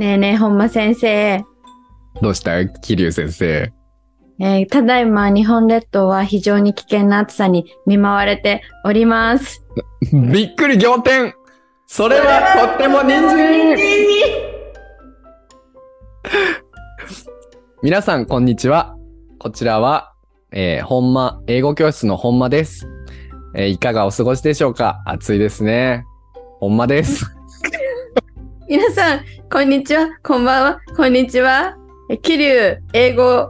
ねえねえ本間先生、どうした桐生先生。ただいま日本列島は非常に危険な暑さに見舞われております。びっくり仰天。それはとっても人参皆さんこんにちは。こちらは、本間英語教室の本間です。いかがお過ごしでしょうか。暑いですね。本間です。皆さんこんにちは、こんばんは、こんにちは。桐生英語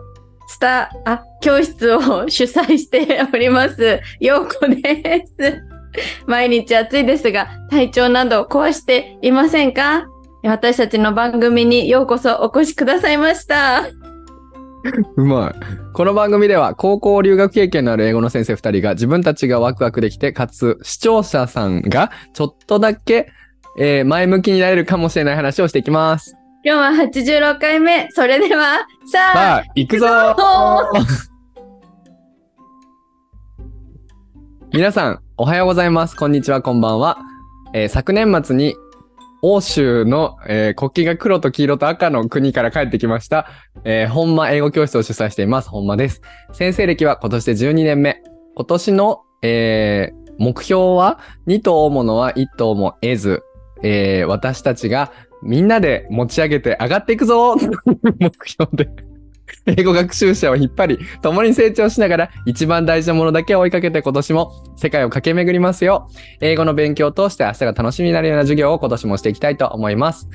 教室を主催しております陽子です。毎日暑いですが体調など壊していませんか。私たちの番組にようこそお越しくださいました。うまい。この番組では高校留学経験のある英語の先生2人が自分たちがワクワクできて、かつ視聴者さんがちょっとだけ前向きになれるかもしれない話をしていきます。今日は86回目。それではさあ行くぞ皆さんおはようございます、こんにちは、こんばんは。昨年末に欧州の、国旗が黒と黄色と赤の国から帰ってきました、本間英語教室を主催しています本間です。先生歴は今年で12年目。今年の、目標は2と追うものは1とも得ず、私たちがみんなで持ち上げて上がっていくぞという目標で英語学習者を引っ張り、共に成長しながら一番大事なものだけを追いかけて今年も世界を駆け巡りますよ。英語の勉強を通して明日が楽しみになるような授業を今年もしていきたいと思います。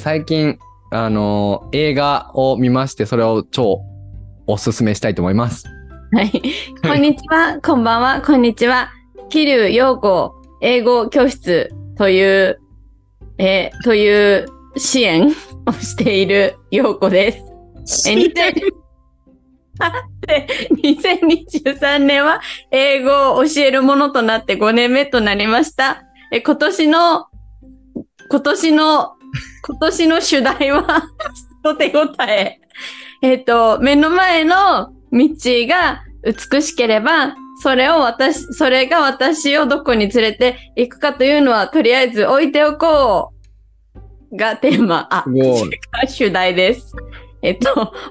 最近映画を見まして、それを超おすすめしたいと思います。はいこんにちはこんばんは、こんにちは。桐生陽子英語教室という、支援をしている陽子です。2023年は英語を教えるものとなって5年目となりました。今年の主題は手応え。目の前の道が美しければ、それが私をどこに連れて行くかというのは、とりあえず置いておこうがテーマ、主題です。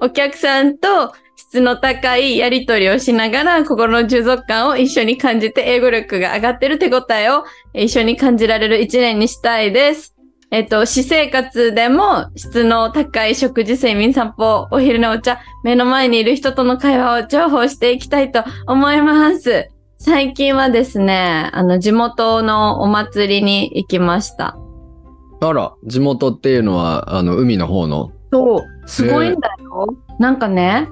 お客さんと質の高いやりとりをしながら、心の充足感を一緒に感じて、英語力が上がってる手応えを一緒に感じられる一年にしたいです。私生活でも質の高い食事、睡眠、散歩、お昼のお茶、目の前にいる人との会話を重宝していきたいと思います。最近はですね、地元のお祭りに行きました。あら、地元っていうのは、海の方の？そう、すごいんだよ。なんかね、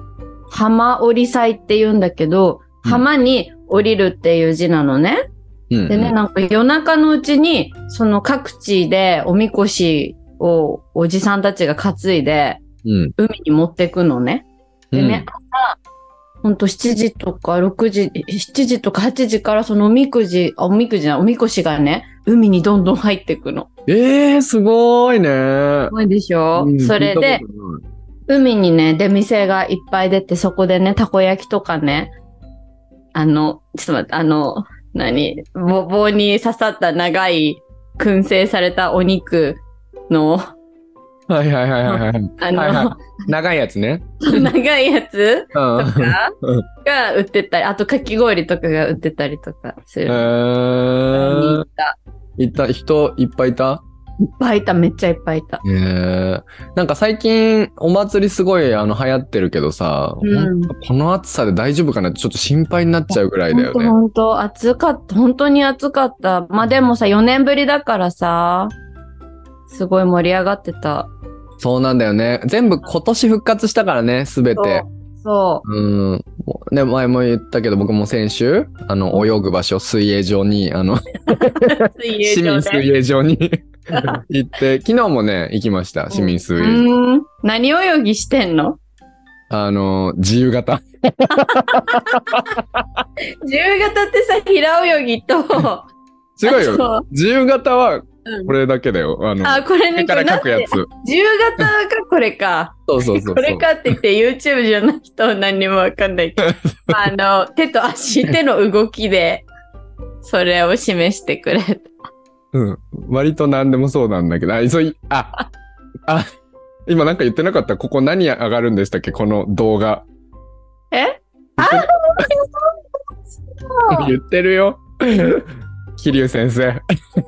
浜降り祭って言うんだけど、浜に降りるっていう字なのね。でね、なんか夜中のうちにその各地でおみこしをおじさんたちが担いで海に持ってくのね、でね、朝ほんと7時とか8時からそのおみこしがね海にどんどん入ってくの。すごいね。すごいでしょ、それで海にね出店がいっぱい出て、そこでねたこ焼きとかね、ちょっと待って、棒に刺さった長い燻製されたお肉のはいはいはいはいはい長いやつね長いやつとかが売ってたり、あとかき氷とかが売ってたりとかする。人いっぱいいた？いっぱいいた、めっちゃいっぱいいた。なんか最近お祭りすごい流行ってるけどさ、この暑さで大丈夫かなってちょっと心配になっちゃうぐらいだよね。本当に暑かった。まあでもさ4年ぶりだからさ、すごい盛り上がってた。そうなんだよね。全部今年復活したからね、すべて。そう。ね、前も言ったけど、僕も先週泳ぐ場所、水泳場に市民水泳場に行って、昨日もね行きました、市民水泳場。何泳ぎしてんの？自由形自由形ってさ、平泳ぎと違うよ。自由形はこれだけだよ。これね、から書くやつ。自由形か、これか。そう。これかって言って YouTube じゃない人は何にもわかんないけど、手と足、手の動きでそれを示してくれた。割と何でもそうなんだけど、あ、今なんか言ってなかったここ何上がるんでしたっけこの動画。えあ言ってるよ桐生先生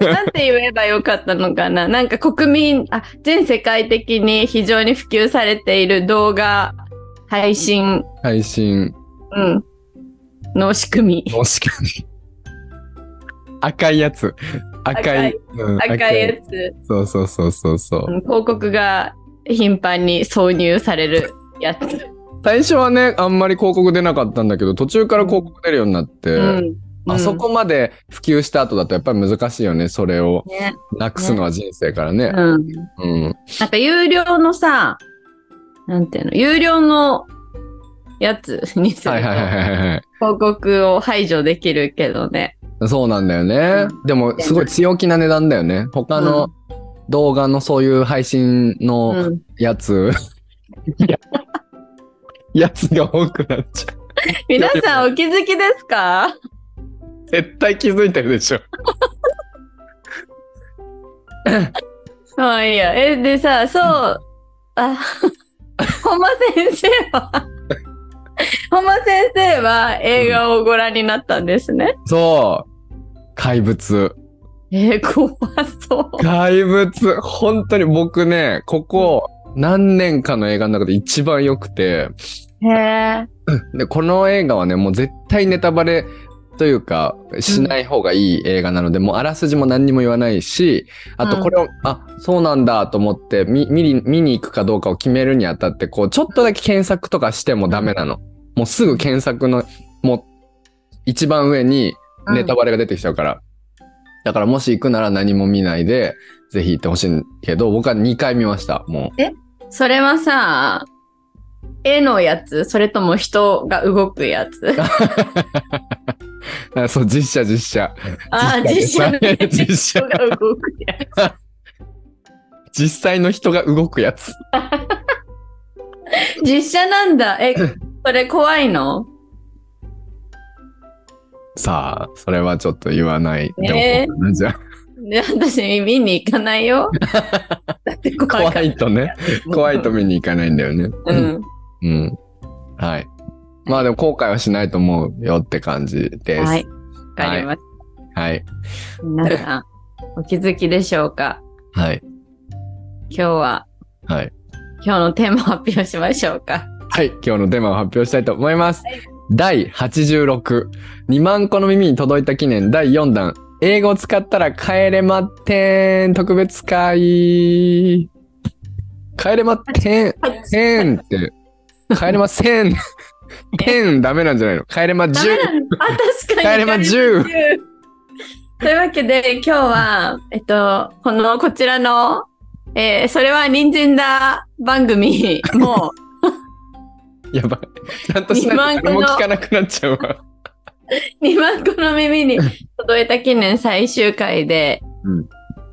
なんて言えばよかったのかな。なんか国民あ全世界的に非常に普及されている動画配信、うん、の仕組み。赤いやつ。赤いやつ。そうそうそうそう。広告が頻繁に挿入されるやつ。最初はねあんまり広告出なかったんだけど途中から広告出るようになって、あそこまで普及した後だとやっぱり難しいよね。それをなくすのは人生からね。なんか有料のさなんていうの有料のやつにすると広告を排除できるけどね。そうなんだよね、でもすごい強気な値段だよね他の動画のそういう配信のやつ、やつが多くなっちゃう皆さんお気づきですか絶対気づいてるでしょあいいやでさそうあ本間先生は映画をご覧になったんですね、そう怪物怖そう怪物本当に僕ねここ何年かの映画の中で一番良くてでこの映画はねもう絶対ネタバレというかしない方がいい映画なので、もうあらすじも何にも言わないしあとこれを、あそうなんだと思って見に行くかどうかを決めるにあたってこうちょっとだけ検索とかしてもダメなの、もうすぐ検索のもう一番上にネタバレが出てきちゃうから、だからもし行くなら何も見ないでぜひ行ってほしいけど僕は2回見ましたもう。それはさ絵のやつそれとも人が動くやつあそう実写あ実写人が動くやつ実際の人が動くやつ実写なんだ。それ怖いのさあそれはちょっと言わないでおこうかな、じゃあで私見に行かないよだって怖いと見に行かないんだよねはいまあでも後悔はしないと思うよって感じです。はいわかりました、はい、皆さんお気づきでしょうかはい今日は、はい、今日のテーマを発表しましょうか。はい今日のテーマを発表したいと思います、はい、第86 2万個の耳に届いた記念第4弾英語を使ったら帰れまってん特別会。帰れまってんてんって帰れませんてんダメなんじゃないの帰れま10。あ確かに帰れま10。というわけで今日はこちらの、それは人参だ番組もうやばいちゃんとしないと誰も聞かなくなっちゃうわ2万個の耳に届いた記念最終回で、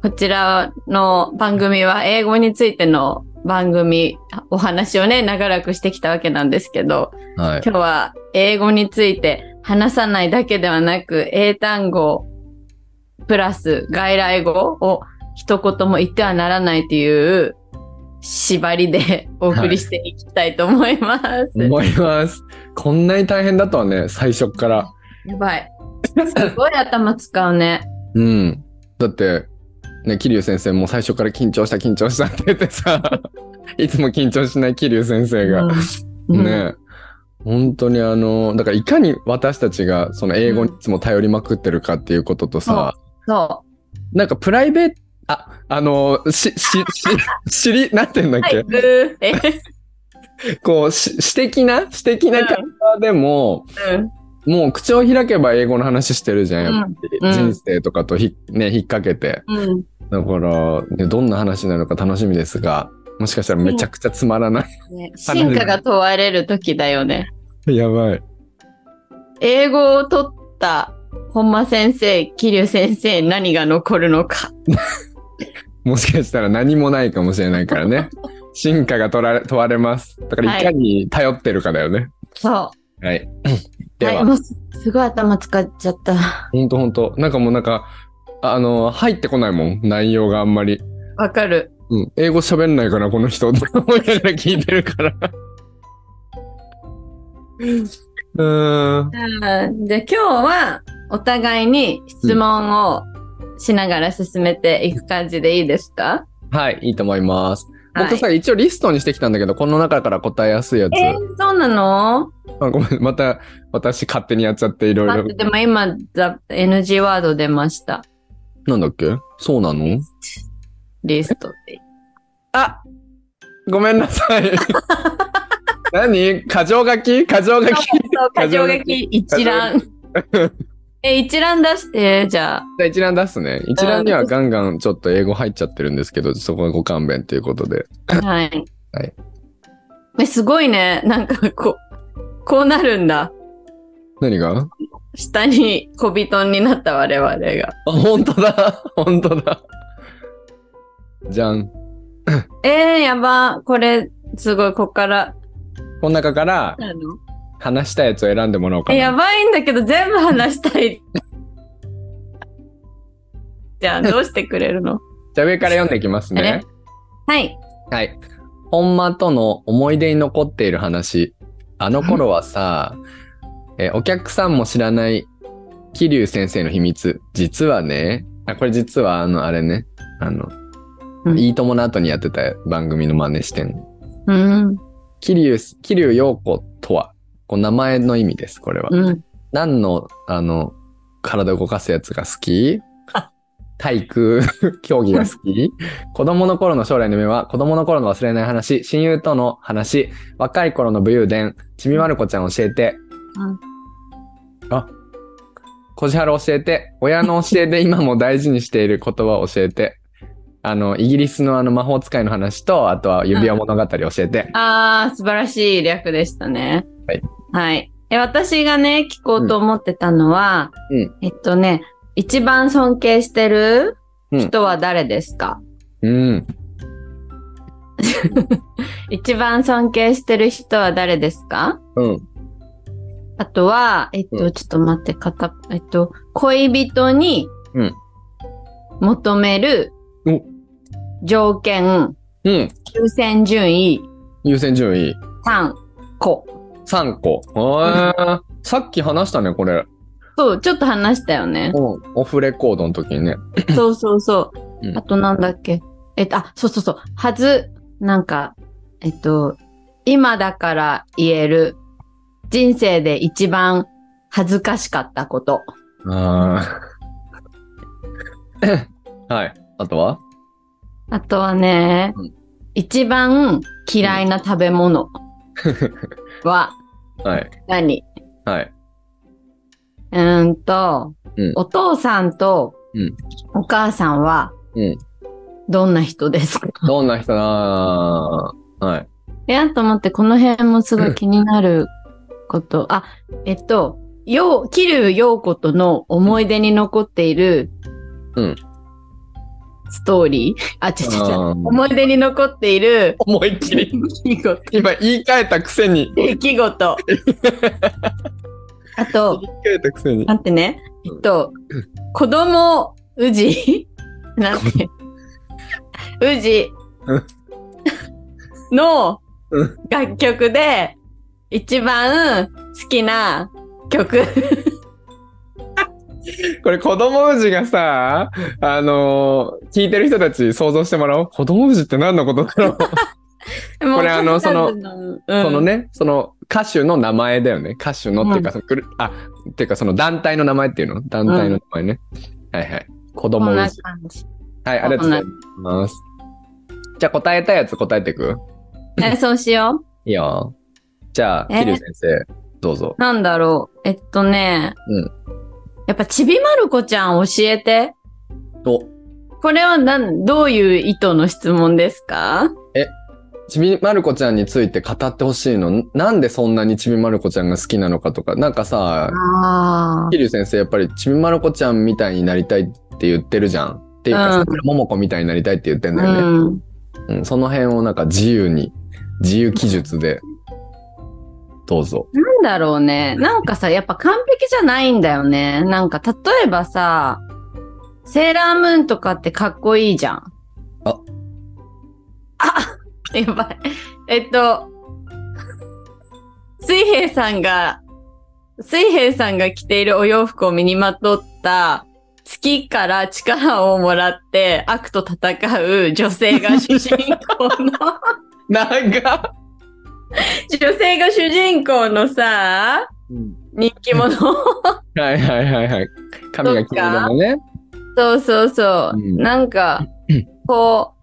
こちらの番組は英語についての番組お話をね長らくしてきたわけなんですけど、はい、今日は英語について話さないだけではなく英単語プラス外来語を一言も言ってはならないという縛りでお送りしていきたいと思います、はい、思いますこんなに大変だとはね最初からやばいすごい頭使うねうんだってね桐生先生も最初から緊張したって言ってさいつも緊張しない桐生先生が、ね本当にだからいかに私たちがその英語にいつも頼りまくってるかっていうこととさ、そうなんかプライベートなんて言うんだっけ、こう私的な会話でも、もう口を開けば英語の話してるじゃん、やっぱり人生とかと引っ掛けて、だから、ね、どんな話になるか楽しみですが、もしかしたらめちゃくちゃつまらない、真価が問われる時だよね。やばい。英語を取った本間先生、桐生先生、何が残るのかもしかしたら何もないかもしれないからね真価が問われます。だからいかに頼ってるかだよね、そうはいでは、もうすごい頭使っちゃった。ほんとなんかもうなんか入ってこないもん内容があんまり。わかるうん、英語喋んないかなこの人って思いながら聞いてるからじゃあ今日はお互いに質問をしながら進めていく感じでいいですか？うん、はい、いいと思います。本当さ、一応リストにしてきたんだけど、この中から答えやすいやつ。そうなの？あ、ごめん、また私勝手にやっちゃっていろいろ。でも今、NG ワード出ました。なんだっけ？そうなの？リストで。あ！ごめんなさい。何？箇条書き箇条書き一覧。一覧出して、じゃあ。じゃあ一覧出すね。一覧にはガンガンちょっと英語入っちゃってるんですけど、そこはご勘弁ということで。はい。はい。すごいね。なんかこうなるんだ。何が？下に小人になった我々が。あ、本当だ。本当だ。じゃん。やば。これ、すごい、こっから。この中から。話したいやつを選んでもらおうかな。やばいんだけど全部話したい。じゃあどうしてくれるの？じゃあ上から読んでいきますね。はい。はい。本間との思い出に残っている話。あの頃はさ、お客さんも知らない桐生先生の秘密。実はね、これ実はあれね、いいともの後にやってた番組の真似してんの。桐生陽子とは。名前の意味です。これは、うん、何の体を動かすやつが好き？体育競技が好き？子供の頃の将来の夢は？子供の頃の忘れない話、親友との話、若い頃の武勇伝、ちみまる子ちゃん教えて、うん、あ、こじはる教えて、親の教えで今も大事にしている言葉を教えて。イギリスの魔法使いの話と、あとは指輪物語教えて。うん、素晴らしい略でしたね。はい。はい。私がね、聞こうと思ってたのは、うん、一番尊敬してる人は誰ですか？うん。一番尊敬してる人は誰ですか？うん。あとは、ちょっと待って、恋人に求める、うん、条件、うん、優先順位3個。さっき話したねこれ。そう、ちょっと話したよね、オフレコードの時にね。そう、うん、あとなんだっけ、そうはず、なんか今だから言える人生で一番恥ずかしかったこと。はい。あとはね、うん、一番嫌いな食べ物は何？はい。お父さんとお母さんはどんな人ですか？どんな人なぁ。はい。と思ってこの辺もすごい気になること。桐生陽子との思い出に残っている。うん。ストーリー？思い出に残っている。思いっきり。今言い換えたくせに。出来事。あと、言い換えたくせに。なんてね、子供、うじなんて、うじの楽曲で一番好きな曲。これ子供うじがさ、聞いてる人たち想像してもらおう。子供うじって何のことだろう。これそのね、その歌手の名前だよね。歌手のっていうか、っていうかその団体の名前っていうの？団体の名前ね。うん、はいはい。子供うじ。はい、ありがとうございます。じゃあ答えたいやつ答えていく？そうしよう。いいよ。じゃあ、桐生先生、どうぞ。なんだろう。やっぱちびまる子ちゃん教えて。これはどういう意図の質問ですか？ちびまる子ちゃんについて語ってほしいの？なんでそんなにちびまる子ちゃんが好きなのかとか、なんかさ、桐生先生やっぱりちびまる子ちゃんみたいになりたいって言ってるじゃん。っていうか、ももこみたいになりたいって言ってんだよね。その辺をなんか自由記述で。どうぞ。なんだろうね。なんかさ、やっぱ完璧じゃないんだよね。なんか例えばさ、セーラームーンとかってかっこいいじゃん。あ、あ、やばい。水平さんが着ているお洋服を身にまとった月から力をもらって悪と戦う女性が主人公のさ、うん、人気者はいはいはいはい、髪が綺麗だもんね。そうそうそう、うん、なんかこ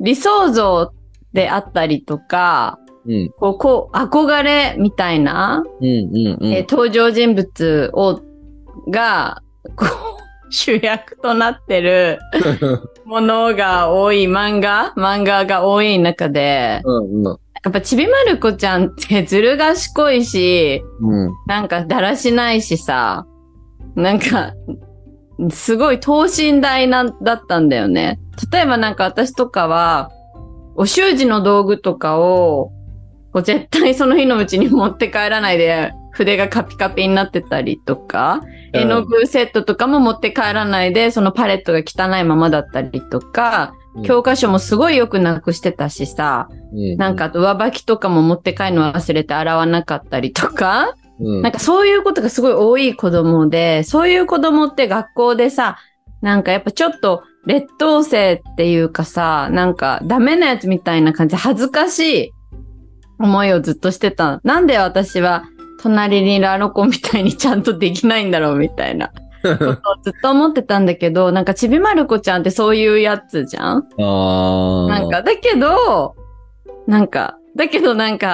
う理想像であったりとか、うん、こう憧れみたいな、うんうんうん、登場人物がこう主役となってるものが多い漫画が多い中で、うんうん、やっぱちびまる子ちゃんってずる賢いし、うん、なんかだらしないしさ、なんかすごい等身大だったんだよね。例えばなんか私とかはお習字の道具とかを絶対その日のうちに持って帰らないで筆がカピカピになってたりとか、絵の具セットとかも持って帰らないでそのパレットが汚いままだったりとか、教科書もすごいよくなくしてたしさ、うん、なんか上履きとかも持って帰るの忘れて洗わなかったりとか、うん、なんかそういうことがすごい多い子供で、そういう子供って学校でさ、なんかやっぱちょっと劣等生っていうかさ、なんかダメなやつみたいな感じで恥ずかしい思いをずっとしてた。なんで私は隣にいるあの子みたいにちゃんとできないんだろうみたいなことをずっと思ってたんだけど、なんかちびまる子ちゃんってそういうやつじゃん。あ、なんかだけどなんか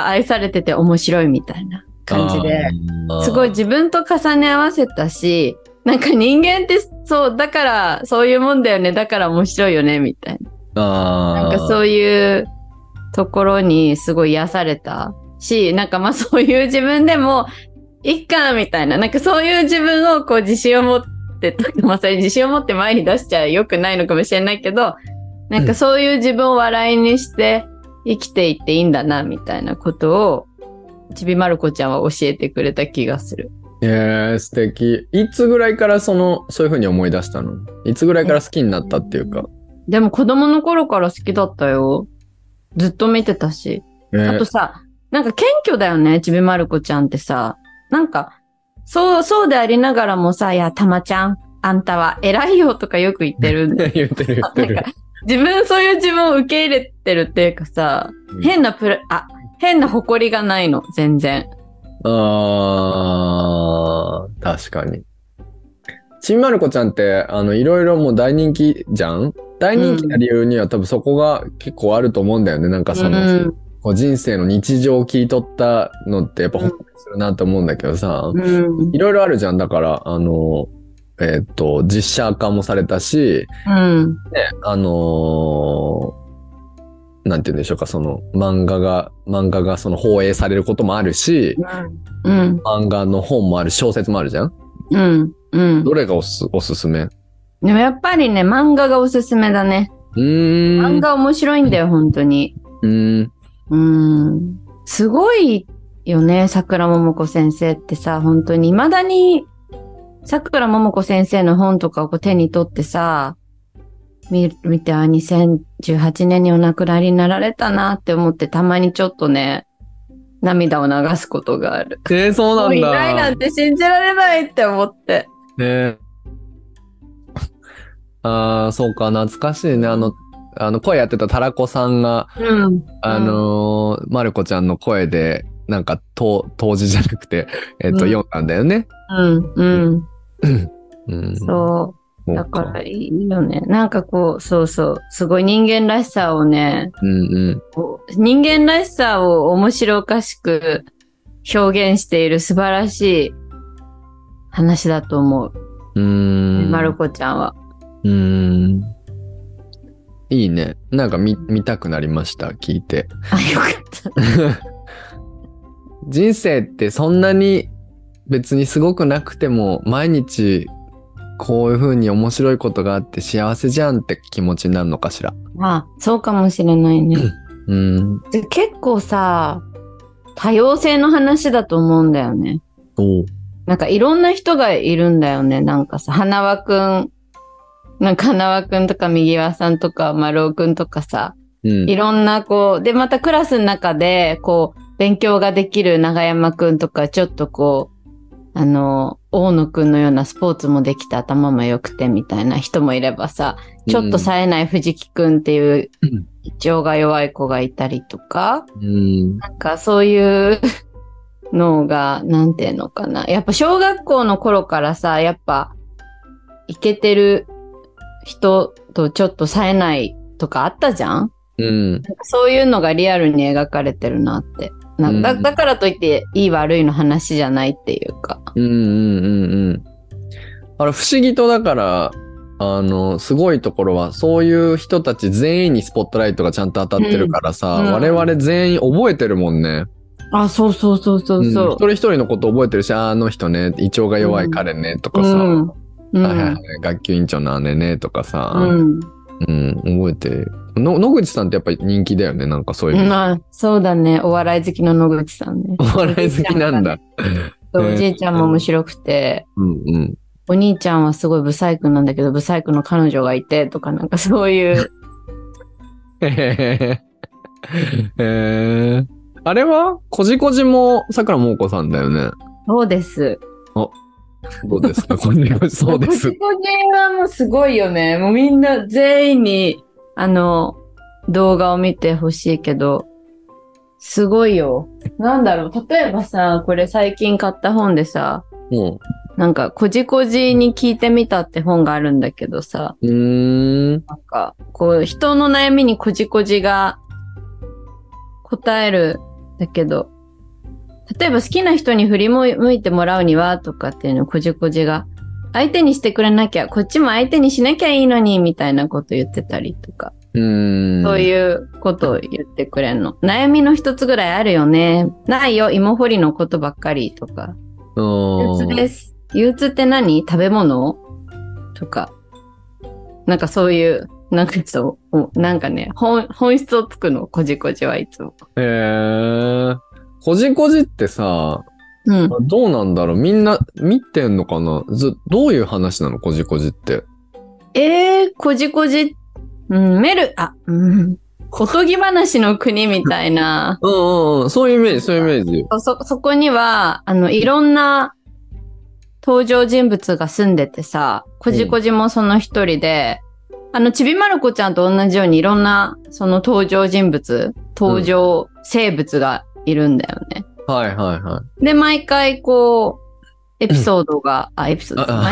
愛されてて面白いみたいな感じで、すごい自分と重ね合わせたし、なんか人間ってそうだからそういうもんだよね、だから面白いよねみたいな、なんかそういうところにすごい癒されたし、なんかまあそういう自分でもいっかみたいな、なんかそういう自分をこう自信を持ってとか、まあそれ自信を持って前に出しちゃよくないのかもしれないけど、なんかそういう自分を笑いにして生きていっていいんだなみたいなことをちびまる子ちゃんは教えてくれた気がする。素敵。いつぐらいからそういう風に思い出したの？いつぐらいから好きになったっていうか。でも子供の頃から好きだったよ。ずっと見てたし。あとさ、なんか謙虚だよね、ちびまる子ちゃんってさ。なんか、そうでありながらもさ、いや、たまちゃん、あんたは偉いよとかよく言ってるんだよ。言ってる。なんかそういう自分を受け入れてるっていうかさ、うん、変な誇りがないの、全然。あー、確かに。ちんまる子ちゃんって、いろいろもう大人気じゃん？大人気な理由には、うん、多分そこが結構あると思うんだよね。なんかうん、こう人生の日常を切り取ったのってやっぱほっこりするなと思うんだけどさ、いろいろあるじゃん。だから、実写化もされたし、うん、ね、なんて言うんでしょうか、漫画がその放映されることもあるし、うん、漫画の本もある、小説もあるじゃん。うんうん。どれがおすすめ？でもやっぱりね、漫画がおすすめだね。漫画面白いんだよ、本当に。すごいよね、さくらももこ先生ってさ、本当に未だにさくらももこ先生の本とかをこう手に取ってさ。見て、2018年にお亡くなりになられたなって思って、たまにちょっとね、涙を流すことがある。そうなんだ。もういないなんて信じられないって思って。ああ、そうか、懐かしいね。声やってたたらこさんが、うん、まるこちゃんの声で、なんか、当時じゃなくて、読んだんだよね。うん、うん。うん、そう。だからいいよね。なんかこう、そうそう、すごい人間らしさをね、うんうん、人間らしさを面白おかしく表現している素晴らしい話だと思う。まるこちゃんは。いいね。なんか見たくなりました、聞いて。あ、よかった。人生ってそんなに別にすごくなくても、毎日、こういう風に面白いことがあって幸せじゃんって気持ちになるのかしら。あ、そうかもしれないね。結構さ、多様性の話だと思うんだよね。おう。なんかいろんな人がいるんだよね。なんかさ、花輪くんとか右輪さんとか丸尾くんとかさ、うん、いろんなこう、で、またクラスの中で、こう、勉強ができる永山くんとか、ちょっとこう、大野くんのようなスポーツもできて頭も良くてみたいな人もいればさ、ちょっと冴えない藤木くんっていう胃腸が弱い子がいたりとか、うん、なんかそういうのが、なんていうのかな。やっぱ小学校の頃からさ、やっぱイケてる人とちょっと冴えないとかあったじゃん、うん、なんかそういうのがリアルに描かれてるなって。だからといっていい悪いの話じゃないっていうか、うんうんうんうん、あれ不思議とだからすごいところはそういう人たち全員にスポットライトがちゃんと当たってるからさ、うんうん、我々全員覚えてるもんね。あ、そうそうそうそうそう、うん、一人一人のこと覚えてるし、あの人ね胃腸が弱い彼ねとかさ、うんうんはい、学級委員長の姉ねとかさ、うんうん、覚えてる。野口さんってやっぱり人気だよね、なんかそういう。まあ、そうだね。お笑い好きの野口さんね。お笑い好きなんだ。おじいちゃんも面白くて、うんうん、お兄ちゃんはすごいブサイクなんだけど、ブサイクの彼女がいてとか、なんかそういう。あれはこじこじもさくらももこさんだよね。そうです。あ、そうですか。こじこじそうです。こじこじはもうすごいよね。もうみんな全員に。動画を見てほしいけど、すごいよ。なんだろう、例えばさ、これ最近買った本でさ、うん、なんか、こじこじに聞いてみたって本があるんだけどさ、なんか、こう、人の悩みにこじこじが答えるんだけど、例えば好きな人に振り向いてもらうには、とかっていうのをこじこじが、相手にしてくれなきゃ、こっちも相手にしなきゃいいのに、みたいなこと言ってたりとか。そういうことを言ってくれんの。悩みの一つぐらいあるよね。ないよ、芋掘りのことばっかりとか。憂鬱です。憂鬱って何？食べ物？とか。なんかそういう、なんかそう、なんかね、本質をつくの、こじこじはいつも。へー。こじこじってさ、うん、どうなんだろう、みんな見てんのかな、どういう話なのこじこじって。こじこじ、うん、おとぎ話の国みたいな。うんうん、そういうイメージ、そういうイメージ。そこには、いろんな登場人物が住んでてさ、こじこじもその一人で、うん、ちびまる子ちゃんと同じようにいろんな、その登場人物、登場生物がいるんだよね。うんはいはいはい。で、毎回こう、エピソードが、毎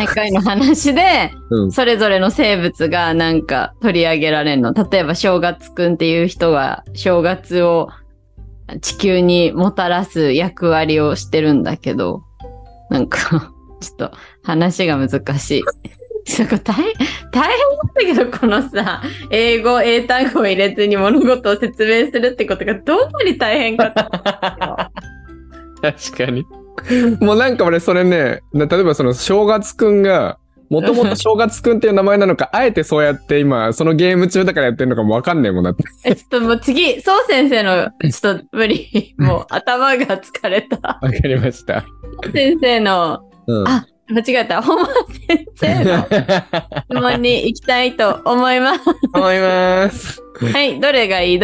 回の話で、うん、それぞれの生物がなんか取り上げられるの。例えば、正月くんっていう人が、正月を地球にもたらす役割をしてるんだけど、なんか、ちょっと話が難しい。すごい大変だったけど、このさ、英単語を入れずに物事を説明するってことがどんなに大変かった。確かに。もうなんか俺それね、例えばその正月くんが、もともと正月くんっていう名前なのか、あえてそうやって今、そのゲーム中だからやってるのかもわかんないもんだって。ちょっともう次、そう先生の、ちょっと無理。もう頭が疲れた。わかりました。先生の、うん、あ、間違えた。本間先生の質問に行きたいと思います。思います。はい、どれがいい？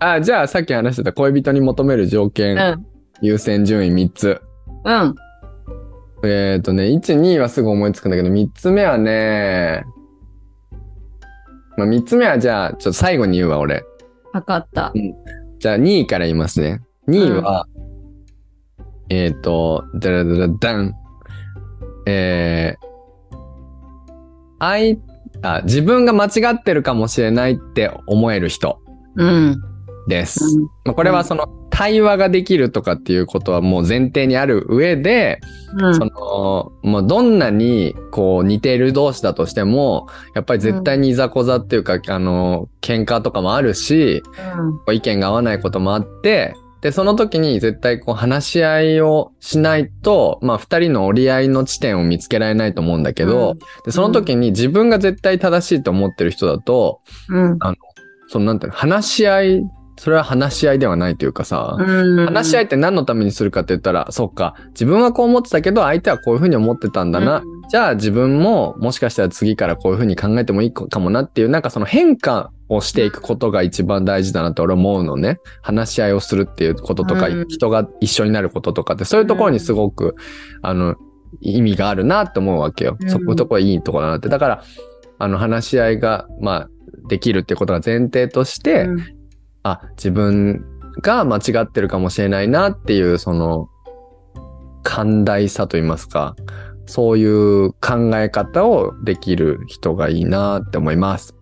あ、じゃあさっき話してた恋人に求める条件。うん優先順位3つ。うん。1、2はすぐ思いつくんだけど、3つ目はね、まあ、3つ目はじゃあ、ちょっと最後に言うわ、俺。わかった。うん、じゃあ、2位から言いますね。2位は、うん、だらだらだん。自分が間違ってるかもしれないって思える人。うん。です。うんまあ、これはその、うん対話ができるとかっていうことはもう前提にある上で、うん、もうどんなにこう似ている同士だとしても、やっぱり絶対にいざこざっていうか、うん、喧嘩とかもあるし、うん、意見が合わないこともあって、で、その時に絶対こう話し合いをしないと、まあ二人の折り合いの地点を見つけられないと思うんだけど、うん、でその時に自分が絶対正しいと思ってる人だと、うん、なんていうの、話し合い、それは話し合いではないというかさ、話し合いって何のためにするかって言ったら、そっか、自分はこう思ってたけど相手はこういうふうに思ってたんだな、じゃあ自分ももしかしたら次からこういう風に考えてもいいかもなっていう、なんかその変化をしていくことが一番大事だなと俺思うのね。話し合いをするっていうこととか、うん、人が一緒になることとかって、そういうところにすごく、うん、意味があるなと思うわけよ。そこのとこいいとこだなって。だから話し合いがまあできるってことが前提として、うん、あ、自分が間違ってるかもしれないなっていうその寛大さと言いますか、そういう考え方をできる人がいいなって思います。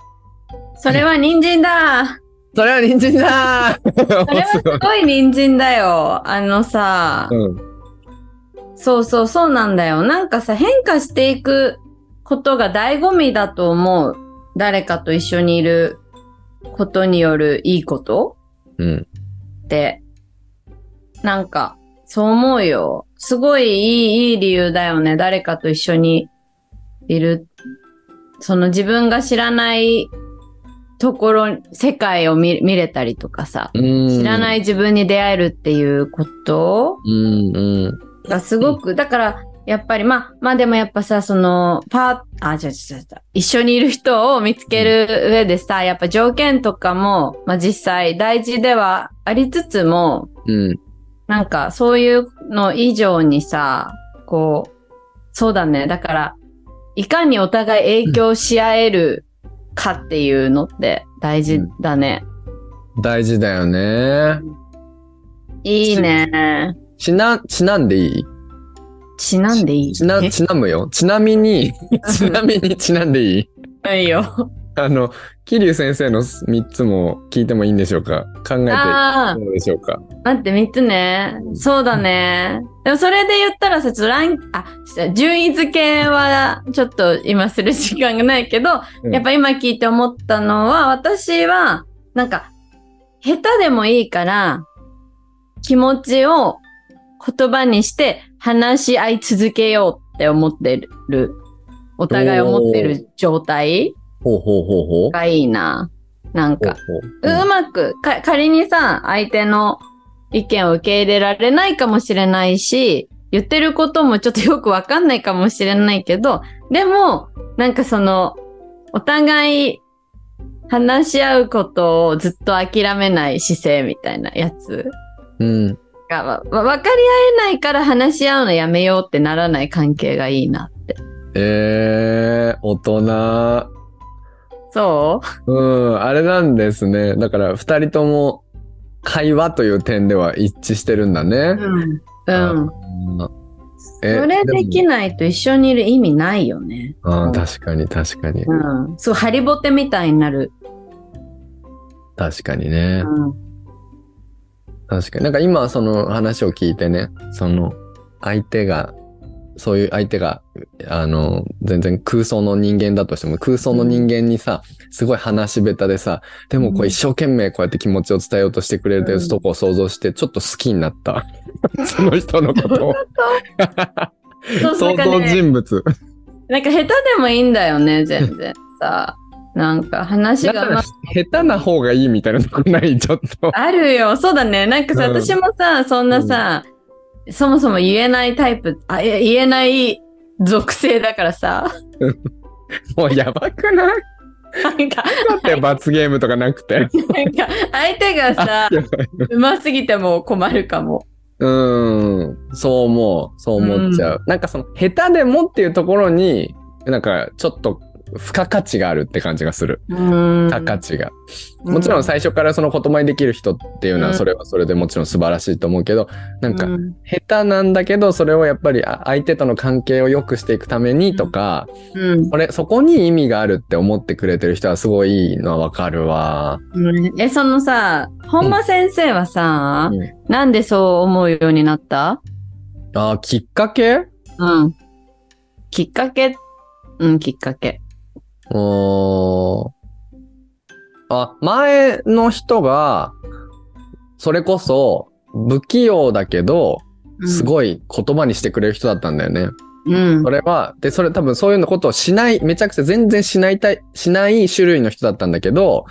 それは人参だ。それは人参だ。それはすごい人参だよ。そうなんだよ。なんかさ、変化していくことが醍醐味だと思う。誰かと一緒にいることによるいいこと、うん、ってなんかそう思うよ。すごいいい理由だよね。誰かと一緒にいる、その自分が知らないところ、世界を見れたりとかさ、知らない自分に出会えるっていうことがすごく、だからやっぱりまあでもやっぱさ、その一緒にいる人を見つける上でさ、やっぱ条件とかも、まあ、実際大事ではありつつも、うん、なんかそういうの以上にさ、こう、そうだね、だからいかにお互い影響し合えるかっていうのって大事だね、うん、大事だよね。いいね。ちなんでいい？ちなみにはいよ。桐生先生の3つも聞いてもいいんでしょうか？考えてどうでしょうか？待って、3つね。そうだね。でもそれで言ったらさ、順位付けはちょっと今する時間がないけど、やっぱ今聞いて思ったのは、私はなんか下手でもいいから気持ちを言葉にして話し合い続けようって思ってる。お互い思ってる状態がいいな。なんか、うまく、仮にさ、相手の意見を受け入れられないかもしれないし、言ってることもちょっとよくわかんないかもしれないけど、でも、なんかその、お互い話し合うことをずっと諦めない姿勢みたいなやつ。うん。分かり合えないから話し合うのやめようってならない関係がいいなって。大人。そう？うん、あれなんですね。だから2人とも会話という点では一致してるんだね。うん。それできないと一緒にいる意味ないよね。確かに。うん。そう、ハリボテみたいになる。確かにね。うん。確かに、なんか今その話を聞いてね、その相手が全然空想の人間だとしても、空想の人間にさ、すごい話下手でさ、でもこう一生懸命こうやって気持ちを伝えようとしてくれるというとこを想像して、ちょっと好きになったその人のことを想像人物なんか下手でもいいんだよね、全然さなんか話が下手な方がいいみたいなとこない？ちょっとあるよ。そうだね。なんかさ、私もさ、そんなさ、そもそも言えないタイプ、言えない属性だからさもうやばくない？なんかだって罰ゲームとかなくてなんか相手がさうますぎても困るかも。そう思っちゃう、なんかその下手でもっていうところに、なんかちょっと付加価値があるって感じがする。多価値が。もちろん最初からその言葉にできる人っていうのは、それはそれでもちろん素晴らしいと思うけど、なんか下手なんだけど、それをやっぱり相手との関係を良くしていくためにとか、そこに意味があるって思ってくれてる人はすごいいいのはわかるわ。そのさ、本間先生はさ、なんでそう思うようになった？きっかけ？きっかけ。前の人がそれこそ不器用だけどすごい言葉にしてくれる人だったんだよね。それはで、それ多分そういうことをしない、めちゃくちゃ全然しない種類の人だったんだけど、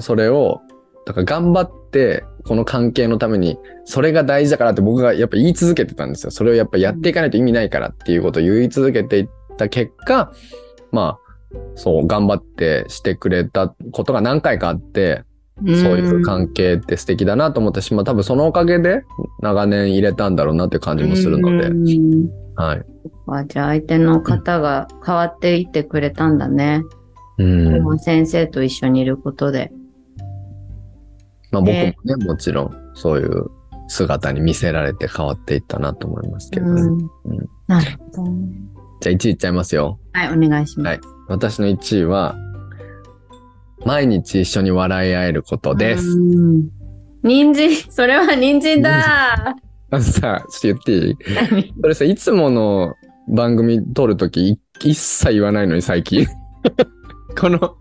それをだから頑張っってこの関係のためにそれが大事だからって僕がやっぱ言い続けてたんですよ。それをやっぱやっていかないと意味ないからっていうことを言い続けていった結果、まあそう頑張ってしてくれたことが何回かあって、そういう関係って素敵だなと思ったし、まあ多分そのおかげで長年入れたんだろうなっていう感じもするので、はい。じゃあ相手の方が変わっていってくれたんだね。先生と一緒にいることで。まあ、僕もね、もちろんそういう姿に見せられて変わっていったなと思いますけどね。なるほど。じゃあ1位いっちゃいますよ。はい、お願いします。はい、私の1位は毎日一緒に笑い合えることです。人参、それは人参だ。さあ、ちょっと言っていい？それさ、いつもの番組撮るとき一切言わないのに最近。この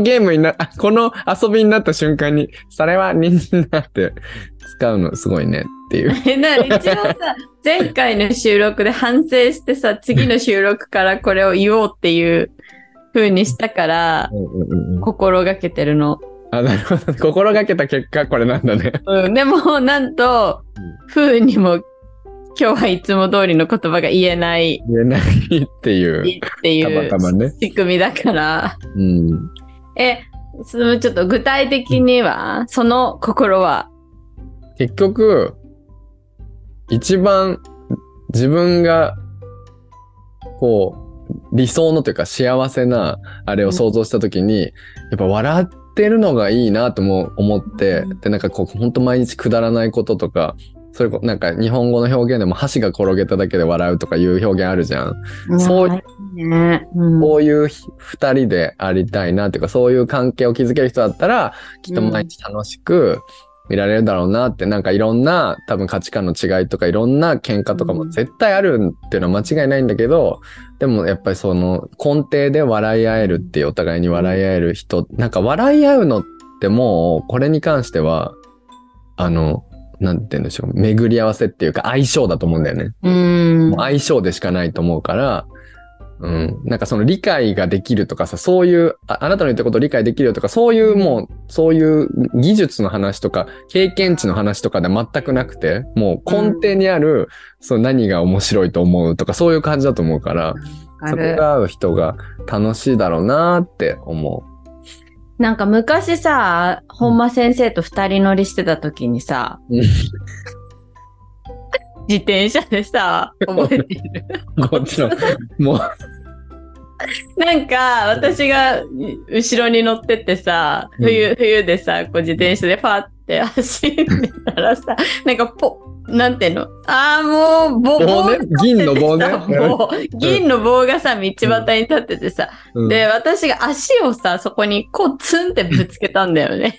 ゲームにな、この遊びになった瞬間に、それは人参だって使うのすごいねっていう。一応さ、前回の収録で反省してさ、次の収録からこれを言おうっていう風にしたから、心がけてるの。あ、なるほど。心がけた結果、これなんだね。でも、なんと、風にも、今日はいつも通りの言葉が言えない。言えないっていうたまたまね、仕組みだから。そのちょっと具体的には、その心は結局、一番自分が、こう、理想のというか幸せなあれを想像したときに、やっぱ笑ってるのがいいなとも思って、で、なんかこう、ほんと毎日くだらないこととか、それなんか日本語の表現でも箸が転げただけで笑うとかいう表現あるじゃん。そういう二人でありたいなっていうか、そういう関係を築ける人だったらきっと毎日楽しく見られるだろうなって、なんかいろんな多分価値観の違いとかいろんな喧嘩とかも絶対あるっていうのは間違いないんだけど、でもやっぱりその根底で笑い合えるっていうお互いに笑い合える人、なんか笑い合うのってもうこれに関してはなんて言うんでしょう、巡り合わせっていうか相性だと思うんだよね。もう相性でしかないと思うから、なんかその理解ができるとかさ、そういう、あなたの言ったことを理解できるよとか、そういうもう、そういう技術の話とか、経験値の話とかで全くなくて、もう根底にある、その何が面白いと思うとか、そういう感じだと思うから、そこが合う人が楽しいだろうなって思う。なんか昔さ、本間先生と二人乗りしてた時にさ、自転車でさ、覚えてる？もちろん。もう。なんか、私が後ろに乗ってってさ、冬でさ、こう自転車でパーって走ってたらさ、なんかなんていうの、もう棒ね、銀の棒ね、銀の棒がさ道端に立っててさ、で私が足をさそこにこうツンってぶつけたんだよね。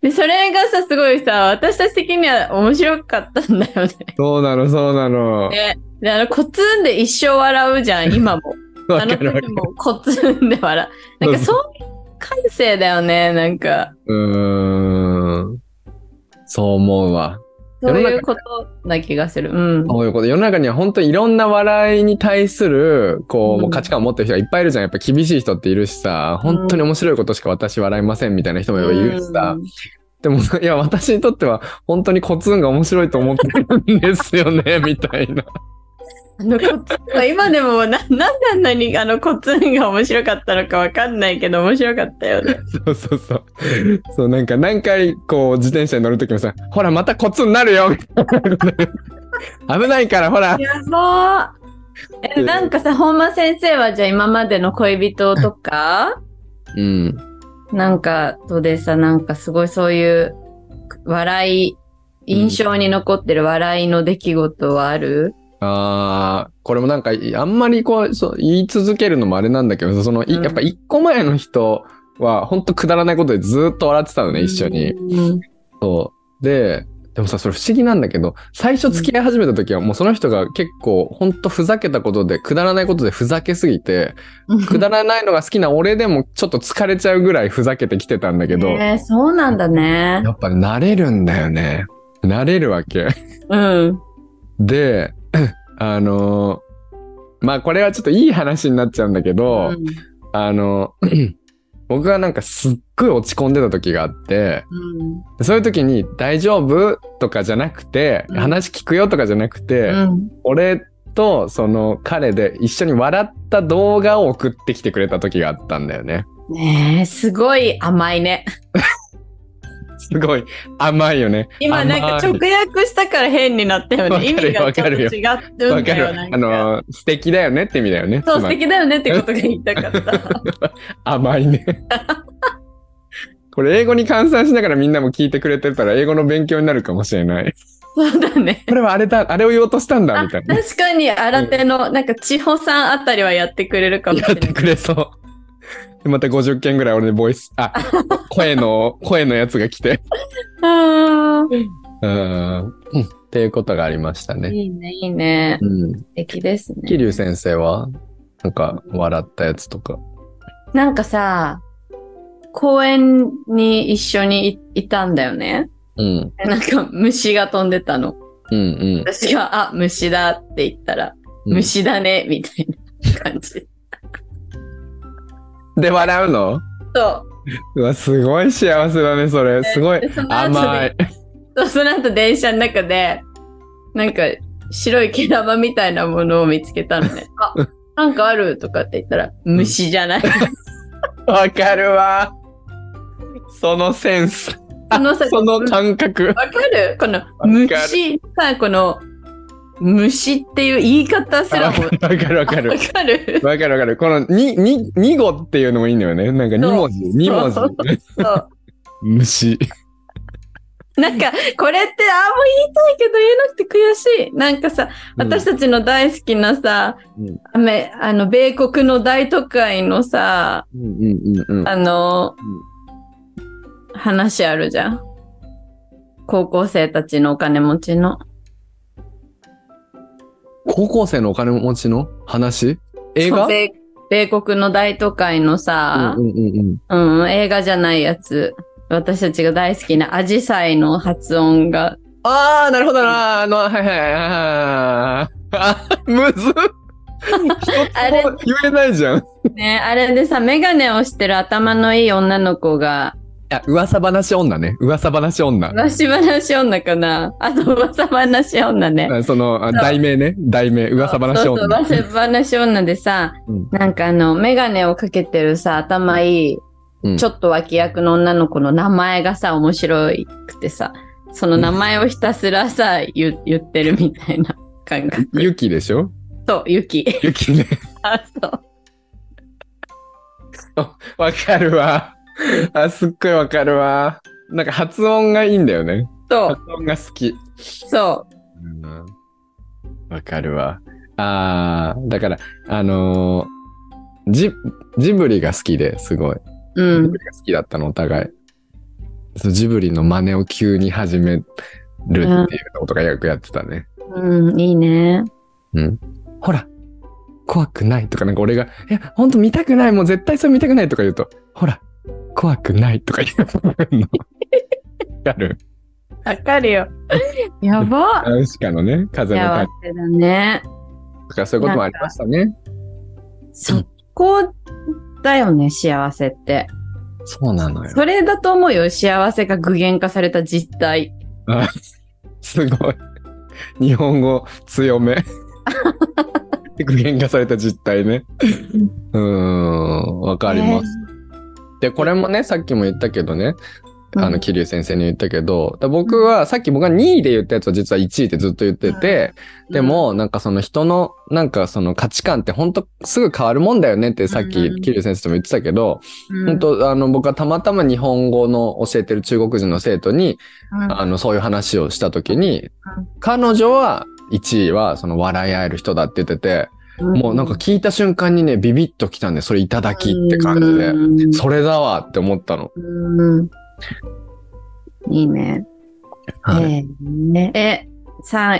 でそれがさすごいさ私たち的には面白かったんだよね。そうなの。でコツンで一生笑うじゃん今も。あの時もコツンで笑う。なんかそういう感性だよねなんか。そう思うわ。そういうことな気がする。そういうこと。世の中には本当にいろんな笑いに対する、こう、価値観を持ってる人がいっぱいいるじゃん。やっぱ厳しい人っているしさ、本当に面白いことしか私笑いませんみたいな人もいるしさ。でも、いや、私にとっては本当にコツンが面白いと思ってるんですよね、みたいな。今でもなんであんなにコツンが面白かったのかわかんないけど面白かったよね。そうなんか何回こう自転車に乗るときもさ、ほらまたコツンなるよみたいな。危ないからほら。やばー。なんかさ本間先生はじゃあ今までの恋人とか、なんかとでさなんかすごいそういう笑い印象に残ってる笑いの出来事はある？これもなんかあんまりこう言い続けるのもあれなんだけど、やっぱ一個前の人はほんとくだらないことでずーっと笑ってたのね一緒に。そうでもさそれ不思議なんだけど、最初付き合い始めた時はもうその人が結構ほんとふざけたことでくだらないことでふざけすぎて、くだらないのが好きな俺でもちょっと疲れちゃうぐらいふざけてきてたんだけど、そうなんだね。やっぱ慣れるんだよね。慣れるわけ。でまあこれはちょっといい話になっちゃうんだけど、僕がなんかすっごい落ち込んでた時があって、うん、そういう時に大丈夫とかじゃなくて、うん、話聞くよとかじゃなくて、うん、俺とその彼で一緒に笑った動画を送ってきてくれた時があったんだよね。ねえ、すごい甘いね。すごい甘いよね。今なんか直訳したから変になったよね。意味がちょっと違うんだよ。分かる。素敵だよねって意味だよね。そう、素敵だよねってことが言いたかった。甘いね。これ英語に換算しながらみんなも聞いてくれてたら英語の勉強になるかもしれない。そうだね。これはあれだ、あれを言おうとしたんだみたいな。確かに新手のなんか千穂さんあたりはやってくれるかもしれない。やってくれそう。また50件ぐらい俺でボイス、あ、声のやつが来てあうんっていうことがありましたね。いいね、いいね。うん、素敵ですね。桐生先生はなんか笑ったやつとか。なんかさ、公園に一緒に いたんだよね。うん。なんか虫が飛んでたの。うんうん。私が、あ、虫だって言ったら、うん、虫だねみたいな感じ。で笑うの？そう。うわ、すごい幸せだね、それ。すごい甘い。その後電車の中で、なんか白い毛玉みたいなものを見つけたのね。あ、なんかあるとかって言ったら、虫じゃない。わかるわ。そのセンス。その感覚。わかる？この虫さ、この、虫っていう言い方すらもわかる。この2語っていうのもいいんだよね。なんか2文字。そう虫。なんかこれってもう言いたいけど言えなくて悔しい。なんかさ、私たちの大好きなさ、うん、米国の大都会のさ、話あるじゃん。高校生たちのお金持ちの。高校生のお金持ちの話？映画？米国の大都会のさ、映画じゃないやつ。私たちが大好きなアジサイの発音が。ああ、なるほどな。はい。むずっ。あれ言えないじゃん。ね、あれでさ、メガネをしてる頭のいい女の子が。噂話女ね。噂話女かな。あと噂話女ね。その題名ね。題名噂話女。噂話女でさ、なんかメガネをかけてるさ、頭いい、ちょっと脇役の女の子の名前がさ、面白くてさ、その名前をひたすらさ、言ってるみたいな感覚。ユキでしょ？そう、ユキ。ユキね。あ、そう。わかるわ。あ、すっごいわかるわ。なんか発音がいいんだよね。そう。発音が好き。そう。わかるわ。あー、だから、ジブリが好きですごい。うん。ジブリが好きだったの、お互い。そう、ジブリの真似を急に始めるっていうことがよくやってたね。うん、いいね。うん。ほら、怖くないとか、なんか俺が、いや、ほんと見たくない、もう絶対それ見たくないとか言うと、ほら、怖くないとか言うの。わかるよ。やば。ナウシカのね、風の感じ。そうだね。だからそういうこともありましたね。そこだよね、幸せって。そうなのよ。それだと思うよ、幸せが具現化された実態。あ、すごい。日本語強め。具現化された実態ね。わかります。で、これもね、さっきも言ったけどね、桐生先生に言ったけど、僕は、さっき僕が2位で言ったやつを実は1位ってずっと言ってて、でも、なんかその人の、なんかその価値観って本当すぐ変わるもんだよねってさっき桐生先生とも言ってたけど、本当僕はたまたま日本語の教えてる中国人の生徒に、そういう話をしたときに、彼女は1位はその笑い合える人だって言ってて、もうなんか聞いた瞬間にね、ビビッときたんで、それいただきって感じで、それだわって思ったの。いいね。はい。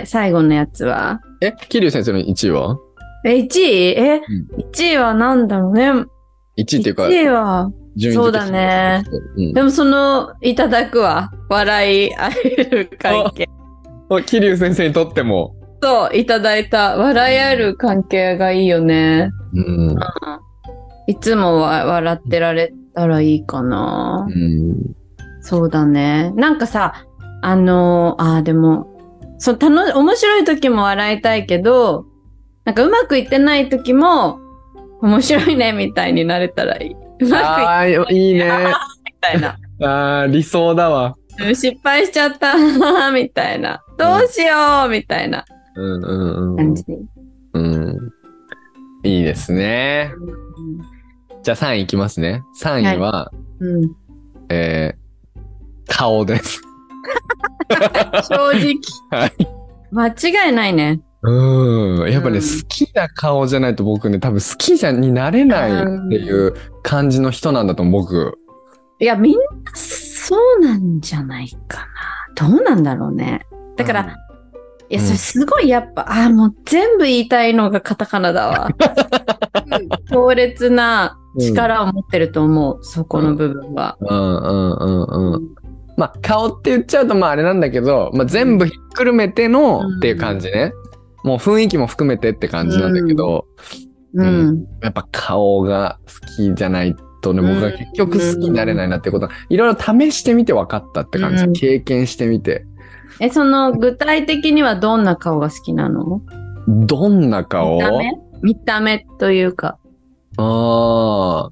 最後のやつは？桐生先生の1位は？1位？1位はなんだろうね。1位っていうか、1位は、そうだね。でもその、いただくわ。笑い合える関係。桐生先生にとっても。そう、いただいた。笑い合える関係がいいよね。いつも笑ってられたらいいかな、うん、そうだね。なんかさ、でもそう面白い時も笑いたいけど、なんかうまくいってない時も面白いねみたいになれたらいい。うまくいってない、いいねみたいな。あー、理想だわ。失敗しちゃったみたいな、どうしようみたいな感じ。うん、いいですね。じゃあ3位いきますね。3位は、はい、うん、顔です。正直、はい、間違いないね。うん、やっぱね、好きな顔じゃないと僕ね、多分好きになれないっていう感じの人なんだと思う、僕。いや、みんなそうなんじゃないかな。どうなんだろうね。だから、いや、それすごいやっぱ、ああ、もう全部言いたいのがカタカナだわ。強烈な力を持ってると思う、そこの部分は。まあ、顔って言っちゃうとまああれなんだけど、まあ、全部ひっくるめてのっていう感じね、うん、もう雰囲気も含めてって感じなんだけど、うんうんうん、やっぱ顔が好きじゃないとね、僕は結局好きになれないなってこと、いろいろ試してみて分かったって感じ、うん、経験してみて。その具体的にはどんな顔が好きなの？どんな顔？見た目というか。ああ。